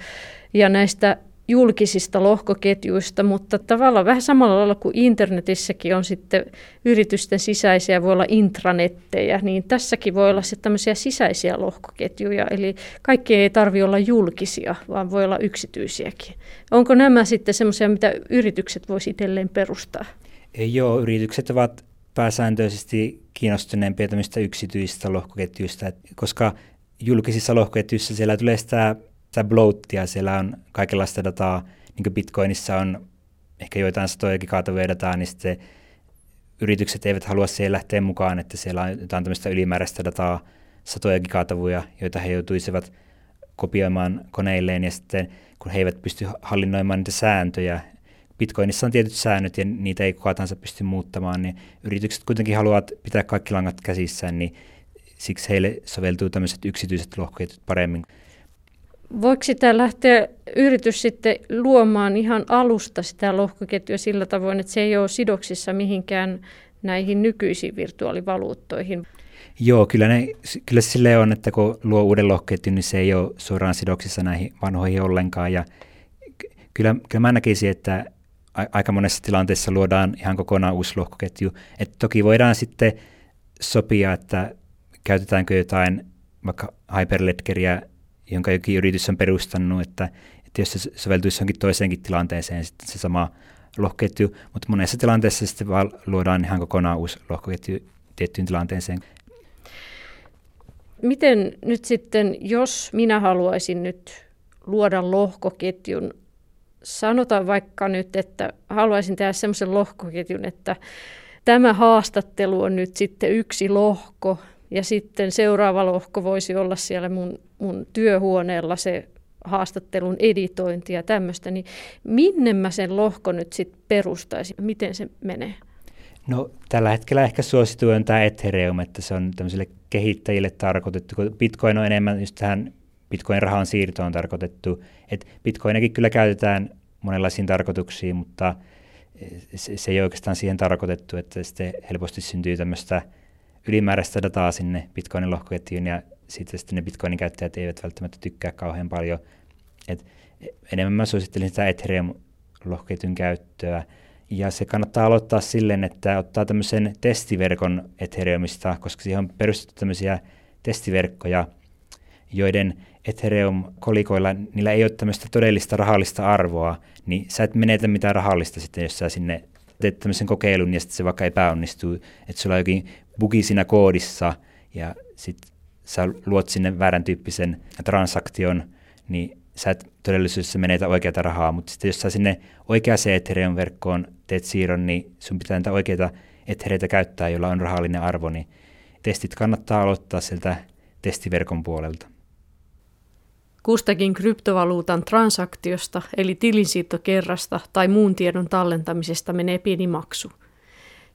ja näistä julkisista lohkoketjuista, mutta tavallaan vähän samalla lailla kuin internetissäkin on sitten yritysten sisäisiä, voi olla intranettejä, niin tässäkin voi olla sitten tämmöisiä sisäisiä lohkoketjuja, eli kaikki ei tarvitse olla julkisia, vaan voi olla yksityisiäkin. Onko nämä sitten semmoisia, mitä yritykset voisi itselleen perustaa? Ei ole, yritykset ovat pääsääntöisesti kiinnostuneempia tämmöistä yksityisistä lohkoketjuista, koska julkisissa lohkoketjuissa siellä tulee sitä, sitä bloattia, siellä on kaikenlaista dataa, niin kuin Bitcoinissa on ehkä joitain satoja gigatavia dataa, niin sitten yritykset eivät halua siihen lähteä mukaan, että siellä on jotain tämmöistä ylimääräistä dataa, satoja gigatavuja, joita he joutuisivat kopioimaan koneilleen, ja sitten kun he eivät pysty hallinnoimaan niitä sääntöjä, Bitcoinissa on tietyt säännöt ja niitä ei kukaan tahansa pysty muuttamaan, niin yritykset kuitenkin haluavat pitää kaikki langat käsissään, niin siksi heille soveltuu tämmöiset yksityiset lohkoketjut paremmin. Voiko sitä lähteä yritys sitten luomaan ihan alusta sitä lohkoketjua sillä tavoin, että se ei ole sidoksissa mihinkään näihin nykyisiin virtuaalivaluuttoihin? Joo, kyllä, ne, kyllä se silleen on, että kun luo uuden lohkoketjun, niin se ei ole suoraan sidoksissa näihin vanhoihin ollenkaan. Ja kyllä, kyllä mä näkisin, että aika monessa tilanteessa luodaan ihan kokonaan uusi lohkoketju. Et toki voidaan sitten sopia, että käytetäänkö jotain vaikka Hyperledgeriä, jonka jokin yritys on perustanut, että, että jos se soveltuisi johonkin toiseenkin tilanteeseen, sitten se sama lohkoketju, mutta monessa tilanteessa sitten vaan luodaan ihan kokonaan uusi lohkoketju tiettyyn tilanteeseen. Miten nyt sitten, jos minä haluaisin nyt luoda lohkoketjun, sanotaan vaikka nyt, että haluaisin tehdä semmoisen lohkoketjun, että tämä haastattelu on nyt sitten yksi lohko, ja sitten seuraava lohko voisi olla siellä mun, mun työhuoneella se haastattelun editointi ja tämmöistä, niin minne mä sen lohko nyt sitten perustaisin? Miten se menee? No tällä hetkellä ehkä suosituin on tämä Ethereum, että se on tämmöisille kehittäjille tarkoitettu, kun Bitcoin on enemmän just tähän Bitcoin-rahan siirtoon tarkoitettu. Et Bitcoinakin kyllä käytetään monenlaisiin tarkoituksiin, mutta se, se ei oikeastaan siihen tarkoitettu, että sitten helposti syntyy tämmöistä ylimääräistä dataa sinne Bitcoinin lohkoketjuun ja sitten ne Bitcoinin käyttäjät eivät välttämättä tykkää kauhean paljon. Et enemmän mä suosittelin sitä Ethereum-lohkoketjun käyttöä. Ja se kannattaa aloittaa silleen, että ottaa tämmöisen testiverkon Ethereumista, koska siihen on perustettu tämmöisiä testiverkkoja, joiden Ethereum-kolikoilla, niillä ei ole tämmöistä todellista rahallista arvoa, niin sä et menetä mitään rahallista sitten, jos sä sinne teet tämmöisen kokeilun ja sitten se vaikka epäonnistuu, että sulla on jokin bugi siinä koodissa ja sitten sä luot sinne väärän tyyppisen transaktion, niin sä et todellisuudessa menetä oikeata rahaa, mutta sitten jos sä sinne oikeaan Ethereum-verkkoon teet siirron, niin sun pitää niitä oikeita ethereitä käyttää, joilla on rahallinen arvo, niin testit kannattaa aloittaa sieltä testiverkon puolelta. Kustakin kryptovaluutan transaktiosta eli tilinsiirtokerrasta tai muun tiedon tallentamisesta menee pieni maksu.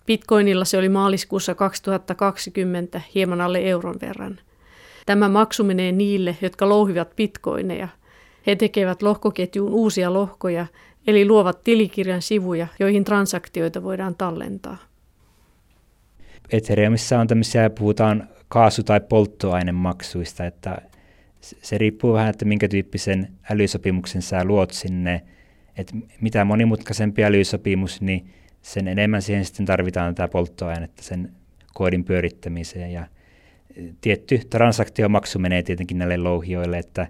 Bitcoinilla se oli maaliskuussa kaksituhattakaksikymmentä hieman alle euron verran. Tämä maksu menee niille, jotka louhivat bitcoineja. He tekevät lohkoketjuun uusia lohkoja, eli luovat tilikirjan sivuja, joihin transaktioita voidaan tallentaa. Ethereumissa on tämmöisiä, puhutaan kaasu- tai polttoainemaksuista, että se riippuu vähän, että minkä tyyppisen älysopimuksen sä luot sinne. Että mitä monimutkaisempi älysopimus, niin sen enemmän siihen sitten tarvitaan tätä polttoainetta sen koodin pyörittämiseen. Ja tietty transaktiomaksu menee tietenkin näille louhijoille, että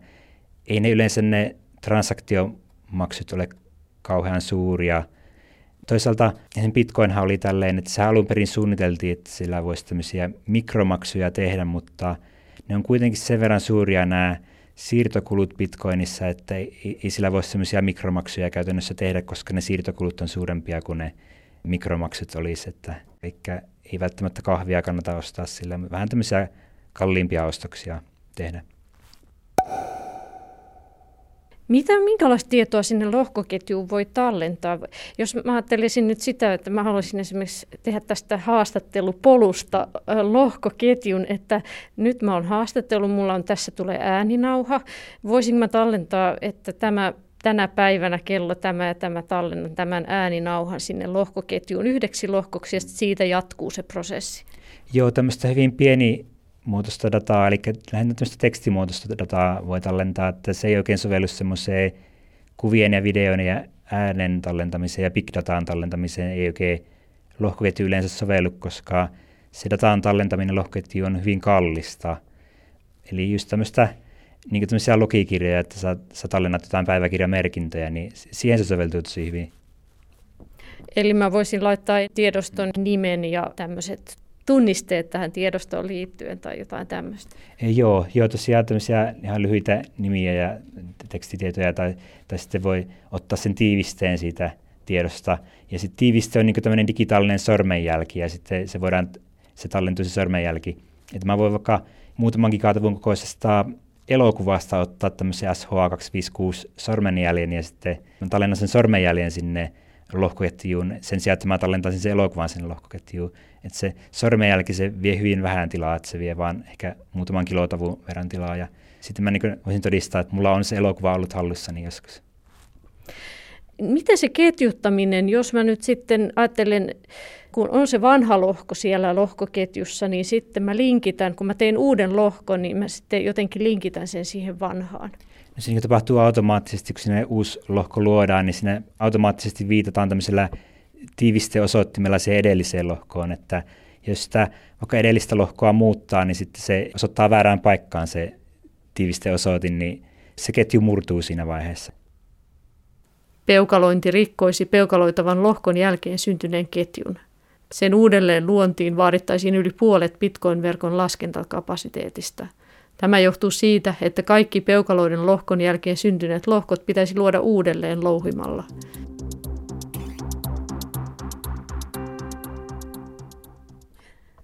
ei ne yleensä ne transaktiomaksut ole kauhean suuria. Toisaalta Bitcoinhan oli tälleen, että sehän alun perin suunniteltiin, että sillä voisi tämmöisiä mikromaksuja tehdä, mutta ne on kuitenkin sen verran suuria nämä siirtokulut Bitcoinissa, että ei, ei sillä voi semmoisia mikromaksuja käytännössä tehdä, koska ne siirtokulut on suurempia kuin ne mikromaksut olisi. Että, eli ei välttämättä kahvia kannata ostaa sillä, vähän tämmöisiä kalliimpia ostoksia tehdä. Mitä, minkälaista tietoa sinne lohkoketjuun voi tallentaa? Jos mä ajattelisin nyt sitä, että mä haluaisin esimerkiksi tehdä tästä haastattelupolusta lohkoketjun, että nyt mä oon haastatellut, mulla on tässä tulee ääninauha. Voisin mä tallentaa, että tämä tänä päivänä kello tämä ja tämä tallennan tämän ääninauhan sinne lohkoketjuun yhdeksi lohkoksi ja siitä jatkuu se prosessi? Joo, tämmöistä hyvin pieni muotoista dataa, eli lähinnä tämmöistä tekstimuotoista dataa voi tallentaa, että se ei oikein sovellu semmoiseen kuvien ja videon ja äänen tallentamiseen ja big dataan tallentamiseen ei oikein lohkoketju yleensä sovellu, koska se dataan tallentaminen lohkoketju on hyvin kallista. Eli just tämmöistä niin kuin tämmöisiä logikirjoja, että sä, sä tallennat jotain päiväkirjamerkintöjä, niin siihen se soveltuu tosi hyvin. Eli mä voisin laittaa tiedoston nimen ja tämmöiset tunnisteet tähän tiedostoon liittyen tai jotain tämmöistä. Joo, joo, tosiaan tämmöisiä ihan lyhyitä nimiä ja tekstitietoja tai, tai sitten voi ottaa sen tiivisteen siitä tiedosta. Ja sitten tiiviste on niin kuin tämmöinen digitaalinen sormenjälki ja sitten se voidaan, se tallentuu se sormenjälki. Että mä voin vaikka muutaman gigatavun kokoisesta elokuvasta ottaa tämmöisen S H A kaksisataaviisikymmentäkuusi sormenjäljen ja sitten mä tallennan sen sormenjäljen sinne lohkoketjuun sen sijaan, että mä tallentaisin sen elokuvan sinne lohkoketjuun. Että se sormenjälki se vie hyvin vähän tilaa, että se vie vaan ehkä muutaman kilotavun verran tilaa ja sitten mä niin voisin todistaa, että mulla on se elokuva ollut hallussani joskus. Miten se ketjuttaminen, jos mä nyt sitten ajattelen, kun on se vanha lohko siellä lohkoketjussa, niin sitten mä linkitän, kun mä teen uuden lohkon, niin mä sitten jotenkin linkitän sen siihen vanhaan. No se niin tapahtuu automaattisesti, kun sinne uusi lohko luodaan, niin sinne automaattisesti viitataan tämmöisellä tiivisteosoittimella siihen edelliseen lohkoon, että jos sitä vaikka edellistä lohkoa muuttaa, niin sitten se osoittaa väärään paikkaan se tiivisteosoitin, niin se ketju murtuu siinä vaiheessa. Peukalointi rikkoisi peukaloitavan lohkon jälkeen syntyneen ketjun. Sen uudelleen luontiin vaadittaisiin yli puolet Bitcoin-verkon laskentakapasiteetista. Tämä johtuu siitä, että kaikki peukaloiden lohkon jälkeen syntyneet lohkot pitäisi luoda uudelleen louhimalla.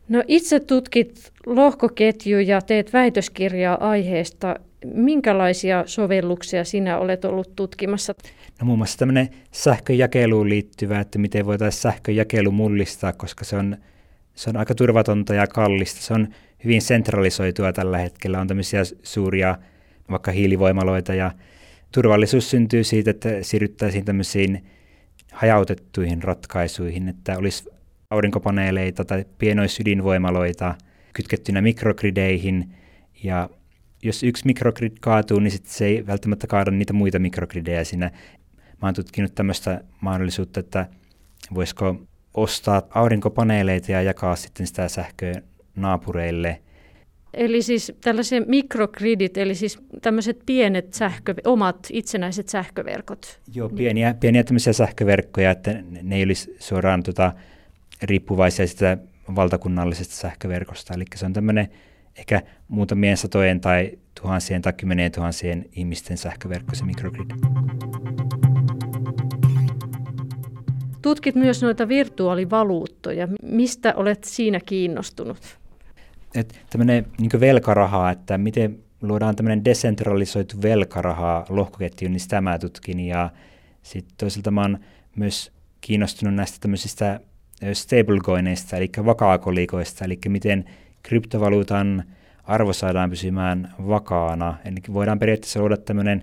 No itse tutkit lohkoketjuja, teet väitöskirjaa aiheesta. Minkälaisia sovelluksia sinä olet ollut tutkimassa? No muun muassa tämmöinen sähköjakeluun liittyvä, että miten voitaisiin sähköjakelu mullistaa, koska se on, se on aika turvatonta ja kallista. Se on hyvin sentralisoitua tällä hetkellä. On tämmöisiä suuria vaikka hiilivoimaloita ja turvallisuus syntyy siitä, että siirryttäisiin tämmöisiin hajautettuihin ratkaisuihin, että olisi aurinkopaneeleita tai pienoisydinvoimaloita kytkettynä mikrogrideihin ja jos yksi mikrogrid kaatuu, niin sit se ei välttämättä kaada niitä muita mikrogridejä siinä. Mä oon tutkinut tämmöistä mahdollisuutta, että voisiko ostaa aurinkopaneeleita ja jakaa sitten sitä sähköä naapureille. Eli siis tällaiset mikrogridit, eli siis tämmöiset pienet sähkö, omat itsenäiset sähköverkot. Joo, pieniä, pieniä tämmöisiä sähköverkkoja, että ne ei olisi suoraan tota, riippuvaisia sitä valtakunnallisesta sähköverkosta. Eli se on tämmöinen ehkä muutamien satojen tai tuhansien tai kymmenien tuhansien ihmisten sähköverkko, se mikrogrid. Tutkit myös noita virtuaalivaluuttoja. Mistä olet siinä kiinnostunut? Et tämmöinen niin velkarahaa, että miten luodaan tämmöinen desentralisoitu velkarahaa lohkoketjuun, niin sitä mä tutkin. Ja sitten toisaalta mä oon myös kiinnostunut näistä tämmöisistä stablecoineista, eli vakaakolikoista, eli miten kryptovaluutan arvo saadaan pysymään vakaana. Eli voidaan periaatteessa luoda tämmöinen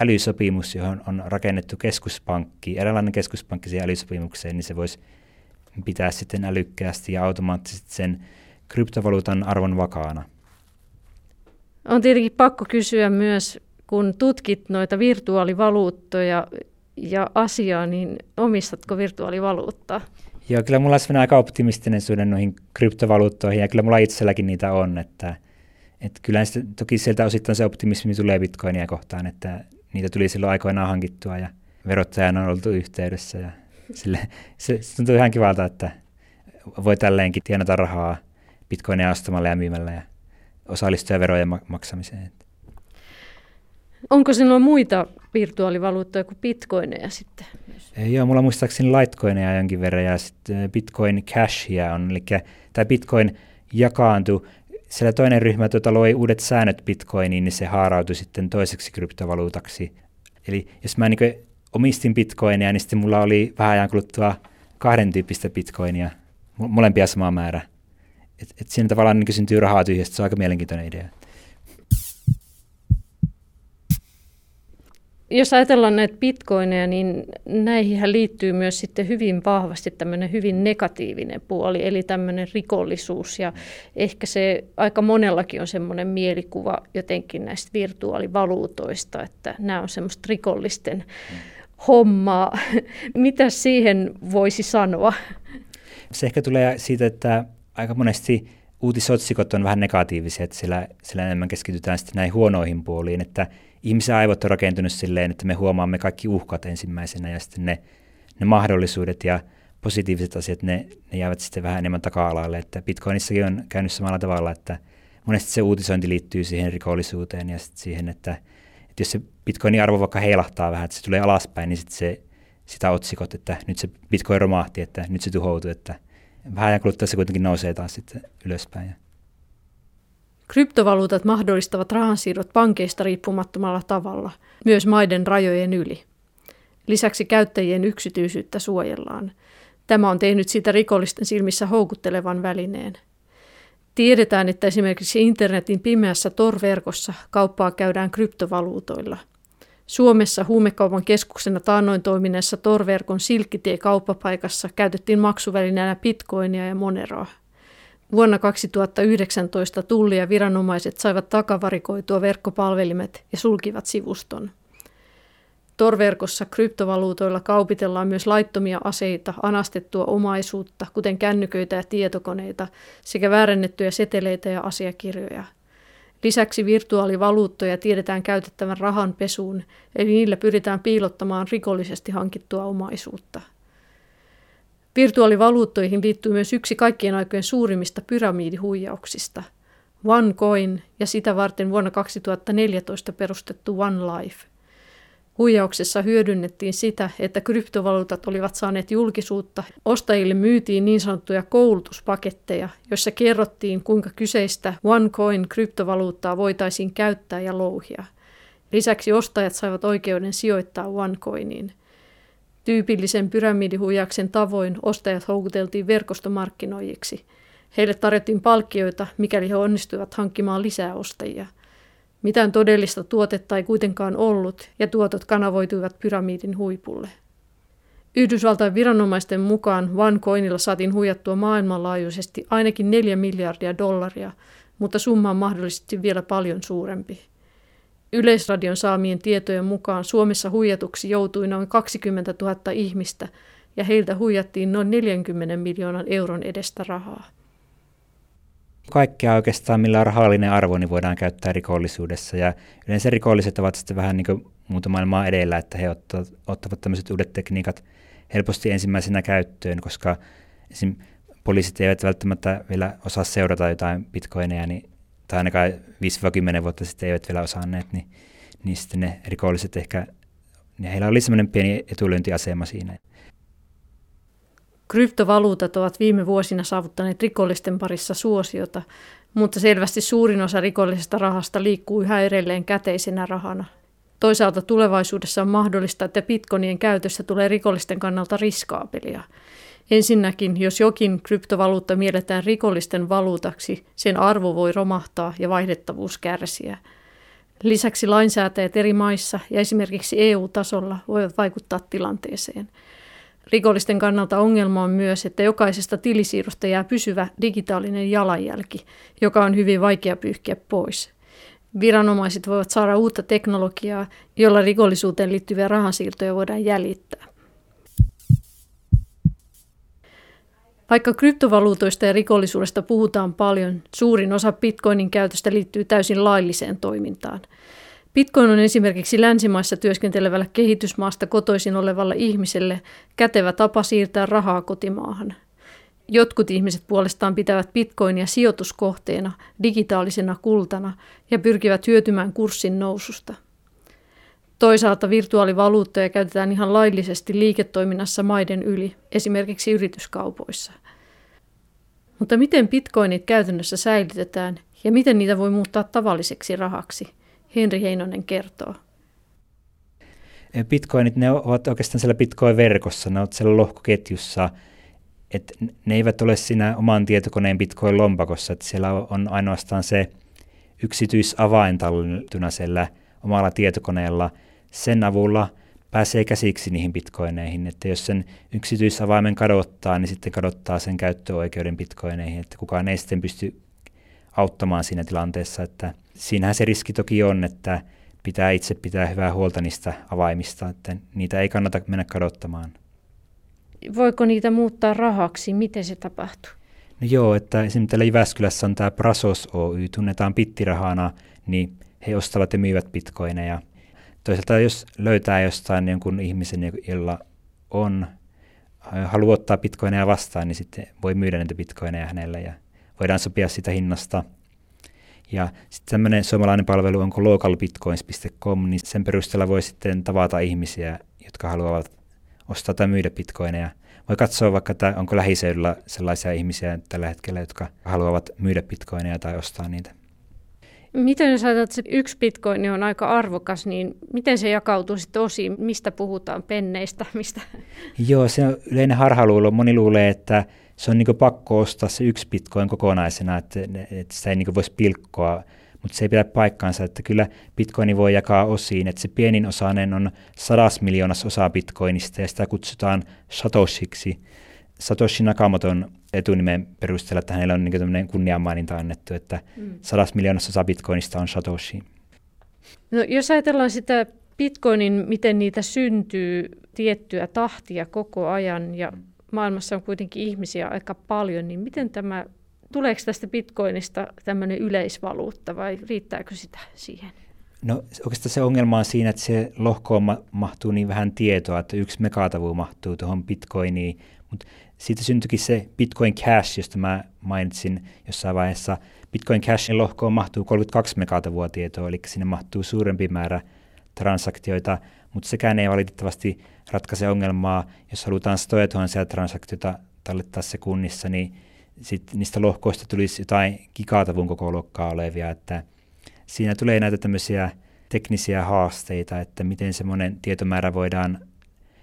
älysopimus, johon on rakennettu keskuspankki, eräänlainen keskuspankki siihen älysopimukseen, niin se voisi pitää sitten älykkäästi ja automaattisesti sen kryptovaluutan arvon vakaana. On tietenkin pakko kysyä myös, kun tutkit noita virtuaalivaluuttoja ja asiaa, niin omistatko virtuaalivaluuttaa? Joo, kyllä mulla on aika optimistinen suhde noihin kryptovaluuttoihin ja kyllä mulla itselläkin niitä on, että et kyllä toki sieltä osittain se optimismi tulee Bitcoinia kohtaan, että niitä tuli silloin aikoinaan hankittua ja verottajan on oltu yhteydessä ja sille, se, se tuntuu ihan kivalta, että voi tälleenkin tienata rahaa Bitcoinia ostamalla ja myymällä ja osallistua verojen maksamiseen. Onko sinulla muita virtuaalivaluuttoja kuin bitcoineja sitten? Joo, mulla muistaakseni litecoineja jonkin verran ja sitten bitcoin cashia on, eli tämä bitcoin jakaantui. Siellä toinen ryhmä tuota, loi uudet säännöt bitcoiniin, niin se haarautui sitten toiseksi kryptovaluutaksi. Eli jos mä niin omistin bitcoinia, niin sitten mulla oli vähän ajan kuluttua kahden tyyppistä bitcoinia, molempia samaa määrä. Et, et siinä tavallaan niin syntyy rahaa tyhjästä, se on aika mielenkiintoinen idea. Jos ajatellaan näitä bitcoineja, niin näihin liittyy myös sitten hyvin vahvasti tämmöinen hyvin negatiivinen puoli, eli tämmöinen rikollisuus. Ja ehkä se aika monellakin on semmoinen mielikuva jotenkin näistä virtuaalivaluutoista, että nämä on semmoista rikollisten mm. hommaa. Mitä siihen voisi sanoa? Se ehkä tulee siitä, että aika monesti uutisotsikot on vähän negatiivisia, että siellä, siellä enemmän keskitytään sitten näihin huonoihin puoliin, että ihmisen aivot on rakentunut silleen, että me huomaamme kaikki uhkat ensimmäisenä ja sitten ne, ne mahdollisuudet ja positiiviset asiat, ne, ne jäävät sitten vähän enemmän taka-alalle. Että Bitcoinissakin on käynyt samalla tavalla, että monesti se uutisointi liittyy siihen rikollisuuteen ja sitten siihen, että, että jos se Bitcoinin arvo vaikka heilahtaa vähän, että se tulee alaspäin, niin sitten se, sitä otsikot, että nyt se Bitcoin romahti, että nyt se tuhoutui, että vähän ajan kuluttua se kuitenkin nousee taas sitten ylöspäin. Kryptovaluutat mahdollistavat rahansiirrot pankeista riippumattomalla tavalla, myös maiden rajojen yli. Lisäksi käyttäjien yksityisyyttä suojellaan. Tämä on tehnyt siitä rikollisten silmissä houkuttelevan välineen. Tiedetään, että esimerkiksi internetin pimeässä Tor-verkossa kauppaa käydään kryptovaluutoilla. Suomessa huumekaupan keskuksena taannoin toimineessa Tor-verkon Silkkitie-kauppapaikassa käytettiin maksuvälineenä bitcoinia ja moneroa. Vuonna kaksituhattayhdeksäntoista Tulli ja viranomaiset saivat takavarikoitua verkkopalvelimet ja sulkivat sivuston. Tor-verkossa kryptovaluutoilla kaupitellaan myös laittomia aseita, anastettua omaisuutta, kuten kännyköitä ja tietokoneita, sekä väärennettyjä seteleitä ja asiakirjoja. Lisäksi virtuaalivaluuttoja tiedetään käytettävän rahanpesuun, eli niillä pyritään piilottamaan rikollisesti hankittua omaisuutta. Virtuaalivaluuttoihin liittyy myös yksi kaikkien aikojen suurimmista pyramiidihuijauksista, OneCoin ja sitä varten vuonna kaksituhattaneljätoista perustettu OneLife. Huijauksessa hyödynnettiin sitä, että kryptovaluutat olivat saaneet julkisuutta. Ostajille myytiin niin sanottuja koulutuspaketteja, joissa kerrottiin, kuinka kyseistä OneCoin-kryptovaluuttaa voitaisiin käyttää ja louhia. Lisäksi ostajat saivat oikeuden sijoittaa OneCoiniin. Tyypillisen pyramidihuijauksen tavoin ostajat houkuteltiin verkostomarkkinoijiksi. Heille tarjottiin palkkioita, mikäli he onnistuivat hankkimaan lisää ostajia. Mitään todellista tuotetta ei kuitenkaan ollut, ja tuotot kanavoituivat pyramidin huipulle. Yhdysvaltain viranomaisten mukaan OneCoinilla saatiin huijattua maailmanlaajuisesti ainakin neljä miljardia dollaria, mutta summa on mahdollisesti vielä paljon suurempi. Yleisradion saamien tietojen mukaan Suomessa huijatuksi joutui noin kaksikymmentätuhatta ihmistä ja heiltä huijattiin noin neljänkymmenen miljoonan euron edestä rahaa. Kaikkea oikeastaan, millä on rahallinen arvo, niin voidaan käyttää rikollisuudessa. Ja yleensä rikolliset ovat sitten vähän niin kuin muuta maailmaa edellä, että he ottavat, ottavat tämmöiset uudet tekniikat helposti ensimmäisenä käyttöön, koska esim. Poliisit eivät välttämättä vielä osaa seurata jotain bitcoineja, niin tai ainakaan viisi kymmenen vuotta sitten eivät vielä osanneet, niin, niin sitten ne rikolliset ehkä, niin heillä oli sellainen pieni etulyöntiasema siinä. Kryptovaluutat ovat viime vuosina saavuttaneet rikollisten parissa suosiota, mutta selvästi suurin osa rikollisesta rahasta liikkuu yhä edelleen käteisenä rahana. Toisaalta tulevaisuudessa on mahdollista, että bitcoinien käytössä tulee rikollisten kannalta riskaapelia. Ensinnäkin, jos jokin kryptovaluutta mielletään rikollisten valuutaksi, sen arvo voi romahtaa ja vaihdettavuus kärsiä. Lisäksi lainsäätäjät eri maissa ja esimerkiksi E U-tasolla voivat vaikuttaa tilanteeseen. Rikollisten kannalta ongelma on myös, että jokaisesta tilisiirrosta jää pysyvä digitaalinen jalanjälki, joka on hyvin vaikea pyyhkiä pois. Viranomaiset voivat saada uutta teknologiaa, jolla rikollisuuteen liittyviä rahansiirtoja voidaan jäljittää. Vaikka kryptovaluutoista ja rikollisuudesta puhutaan paljon, suurin osa bitcoinin käytöstä liittyy täysin lailliseen toimintaan. Bitcoin on esimerkiksi länsimaissa työskentelevällä kehitysmaasta kotoisin olevalle ihmiselle kätevä tapa siirtää rahaa kotimaahan. Jotkut ihmiset puolestaan pitävät bitcoinia sijoituskohteena, digitaalisena kultana ja pyrkivät hyötymään kurssin noususta. Toisaalta virtuaalivaluuttoja käytetään ihan laillisesti liiketoiminnassa maiden yli, esimerkiksi yrityskaupoissa. Mutta miten bitcoinit käytännössä säilytetään ja miten niitä voi muuttaa tavalliseksi rahaksi? Henri Heinonen kertoo. bitcoinit, ne ovat oikeastaan siellä bitcoin-verkossa, ne ovat siellä lohkoketjussa, että ne eivät ole siinä oman tietokoneen bitcoin-lompakossa, että siellä on ainoastaan se yksityisavain tallentuna siellä omalla tietokoneella, sen avulla pääsee käsiksi niihin bitcoineihin, että jos sen yksityisavaimen kadottaa, niin sitten kadottaa sen käyttöoikeuden bitcoineihin, että kukaan ei sitten pysty auttamaan siinä tilanteessa, että siinähän se riski toki on, että pitää itse pitää hyvää huolta niistä avaimista, että niitä ei kannata mennä kadottamaan. Voiko niitä muuttaa rahaksi? Miten se tapahtuu? No joo, että esimerkiksi täällä Jyväskylässä on tämä Brasos Oy, tunnetaan pittirahana, niin he ostavat ja myyvät bitcoineja. Toisaalta jos löytää jostain jonkun ihmisen, jolla on, haluaa ottaa bitcoineja vastaan, niin sitten voi myydä näitä bitcoineja hänelle ja voidaan sopia sitä hinnasta. Ja sitten tämmöinen suomalainen palvelu on local bitcoins piste com, niin sen perusteella voi sitten tavata ihmisiä, jotka haluavat ostaa tai myydä bitcoineja. Voi katsoa vaikka, että onko lähiseudulla sellaisia ihmisiä tällä hetkellä, jotka haluavat myydä bitcoineja tai ostaa niitä. Miten jos ajatellaan, että se yksi bitcoin on aika arvokas, niin miten se jakautuu sitten osiin? Mistä puhutaan? Penneistä? Mistä? Joo, se on yleinen harhaluulo. Moni luulee, että se on niin kuin pakko ostaa se yksi bitcoin kokonaisena, että, että sitä ei niin kuin voisi pilkkoa, mutta se ei pidä paikkaansa, että kyllä bitcoini voi jakaa osiin, että se pienin osainen on sadas miljoonas osa bitcoinista ja sitä kutsutaan satoshiksi. Satoshi Nakamoton etunimen perusteella, että hänellä on niin kuin tämmöinen kunnianmaininta annettu, että mm. sadas miljoonassa osa bitcoinista on satoshi. No, jos ajatellaan sitä bitcoinin, miten niitä syntyy tiettyä tahtia koko ajan ja maailmassa on kuitenkin ihmisiä aika paljon, niin miten tämä, tuleeko tästä bitcoinista tämmöinen yleisvaluutta vai riittääkö sitä siihen? No oikeastaan se ongelma on siinä, että se lohkoon ma- mahtuu niin vähän tietoa, että yksi megatavu mahtuu tuohon bitcoiniin, mutta siitä syntyikin se Bitcoin Cash, josta mä mainitsin jossain vaiheessa. Bitcoin Cashin lohkoon mahtuu kolmekymmentäkaksi megatavua tietoa, eli sinne mahtuu suurempi määrä transaktioita, mutta sekään ei valitettavasti ratkaise ongelmaa. Jos halutaan satoja tuhansia transaktioita tallettaa sekunnissa, niin sit niistä lohkoista tulisi jotain gigatavun koko luokkaa olevia. Että siinä tulee näitä tämmöisiä teknisiä haasteita, että miten semmoinen tietomäärä voidaan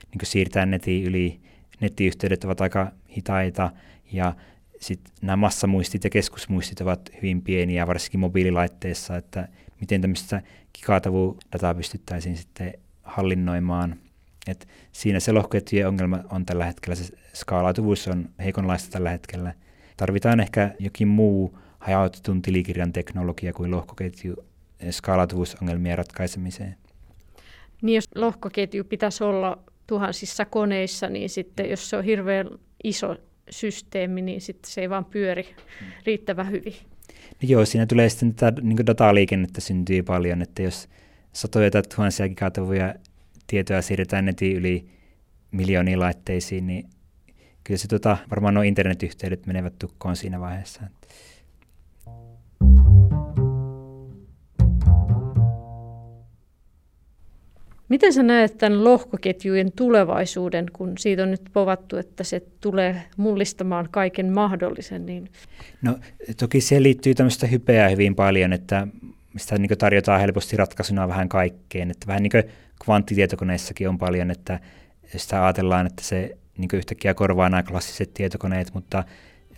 niin kuin siirtää netin yli. Nettiyhteydet ovat aika hitaita ja sitten nämä massamuistit ja keskusmuistit ovat hyvin pieniä, varsinkin mobiililaitteissa, että miten tämmöistä gigatavudataa pystyttäisiin sitten hallinnoimaan. Et siinä se lohkoketjujen ongelma on tällä hetkellä, se skaalautuvuus on heikonlaista tällä hetkellä. Tarvitaan ehkä jokin muu hajautetun tilikirjan teknologia kuin lohkoketju skaalautuvuusongelmien ratkaisemiseen. Niin jos lohkoketju pitäisi olla tuhansissa koneissa, niin sitten jos se on hirveän iso systeemi, niin sitten se ei vaan pyöri riittävän hyvin. No joo, siinä tulee sitten tätä niin dataliikennettä syntyy paljon, että jos satoja tai tuhansia gigatavuja tietoa siirretään netin yli miljooniin laitteisiin, niin kyllä se tota, varmaan nuo internetyhteydet menevät tukkoon siinä vaiheessa. Miten sä näet tämän lohkoketjujen tulevaisuuden, kun siitä on nyt povattu, että se tulee mullistamaan kaiken mahdollisen? Niin? No toki siihen liittyy tämmöistä hypeä hyvin paljon, että sitä niin kuin tarjotaan helposti ratkaisuna vähän kaikkeen. Että vähän niin kuin kvanttitietokoneissakin on paljon, että sitä ajatellaan, että se niin kuin yhtäkkiä korvaa nämä klassiset tietokoneet, mutta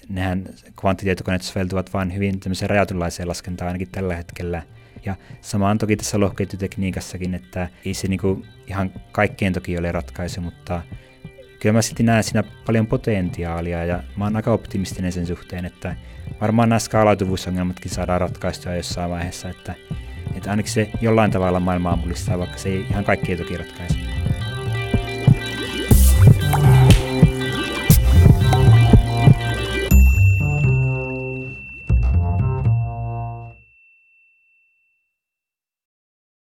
nehän kvanttitietokoneet soveltuvat vain hyvin tämmöiseen rajatunlaiseen laskentaan ainakin tällä hetkellä. Ja sama on toki tässä lohkoketjutekniikassakin, että ei se niinku ihan kaikkeen toki ole ratkaisu, mutta kyllä mä silti näen siinä paljon potentiaalia ja mä oon aika optimistinen sen suhteen, että varmaan nämä skaalautuvuusongelmatkin saadaan ratkaistua jossain vaiheessa, että, että ainakin se jollain tavalla maailmaa mullistaa, vaikka se ei ihan kaikkea toki ratkaise.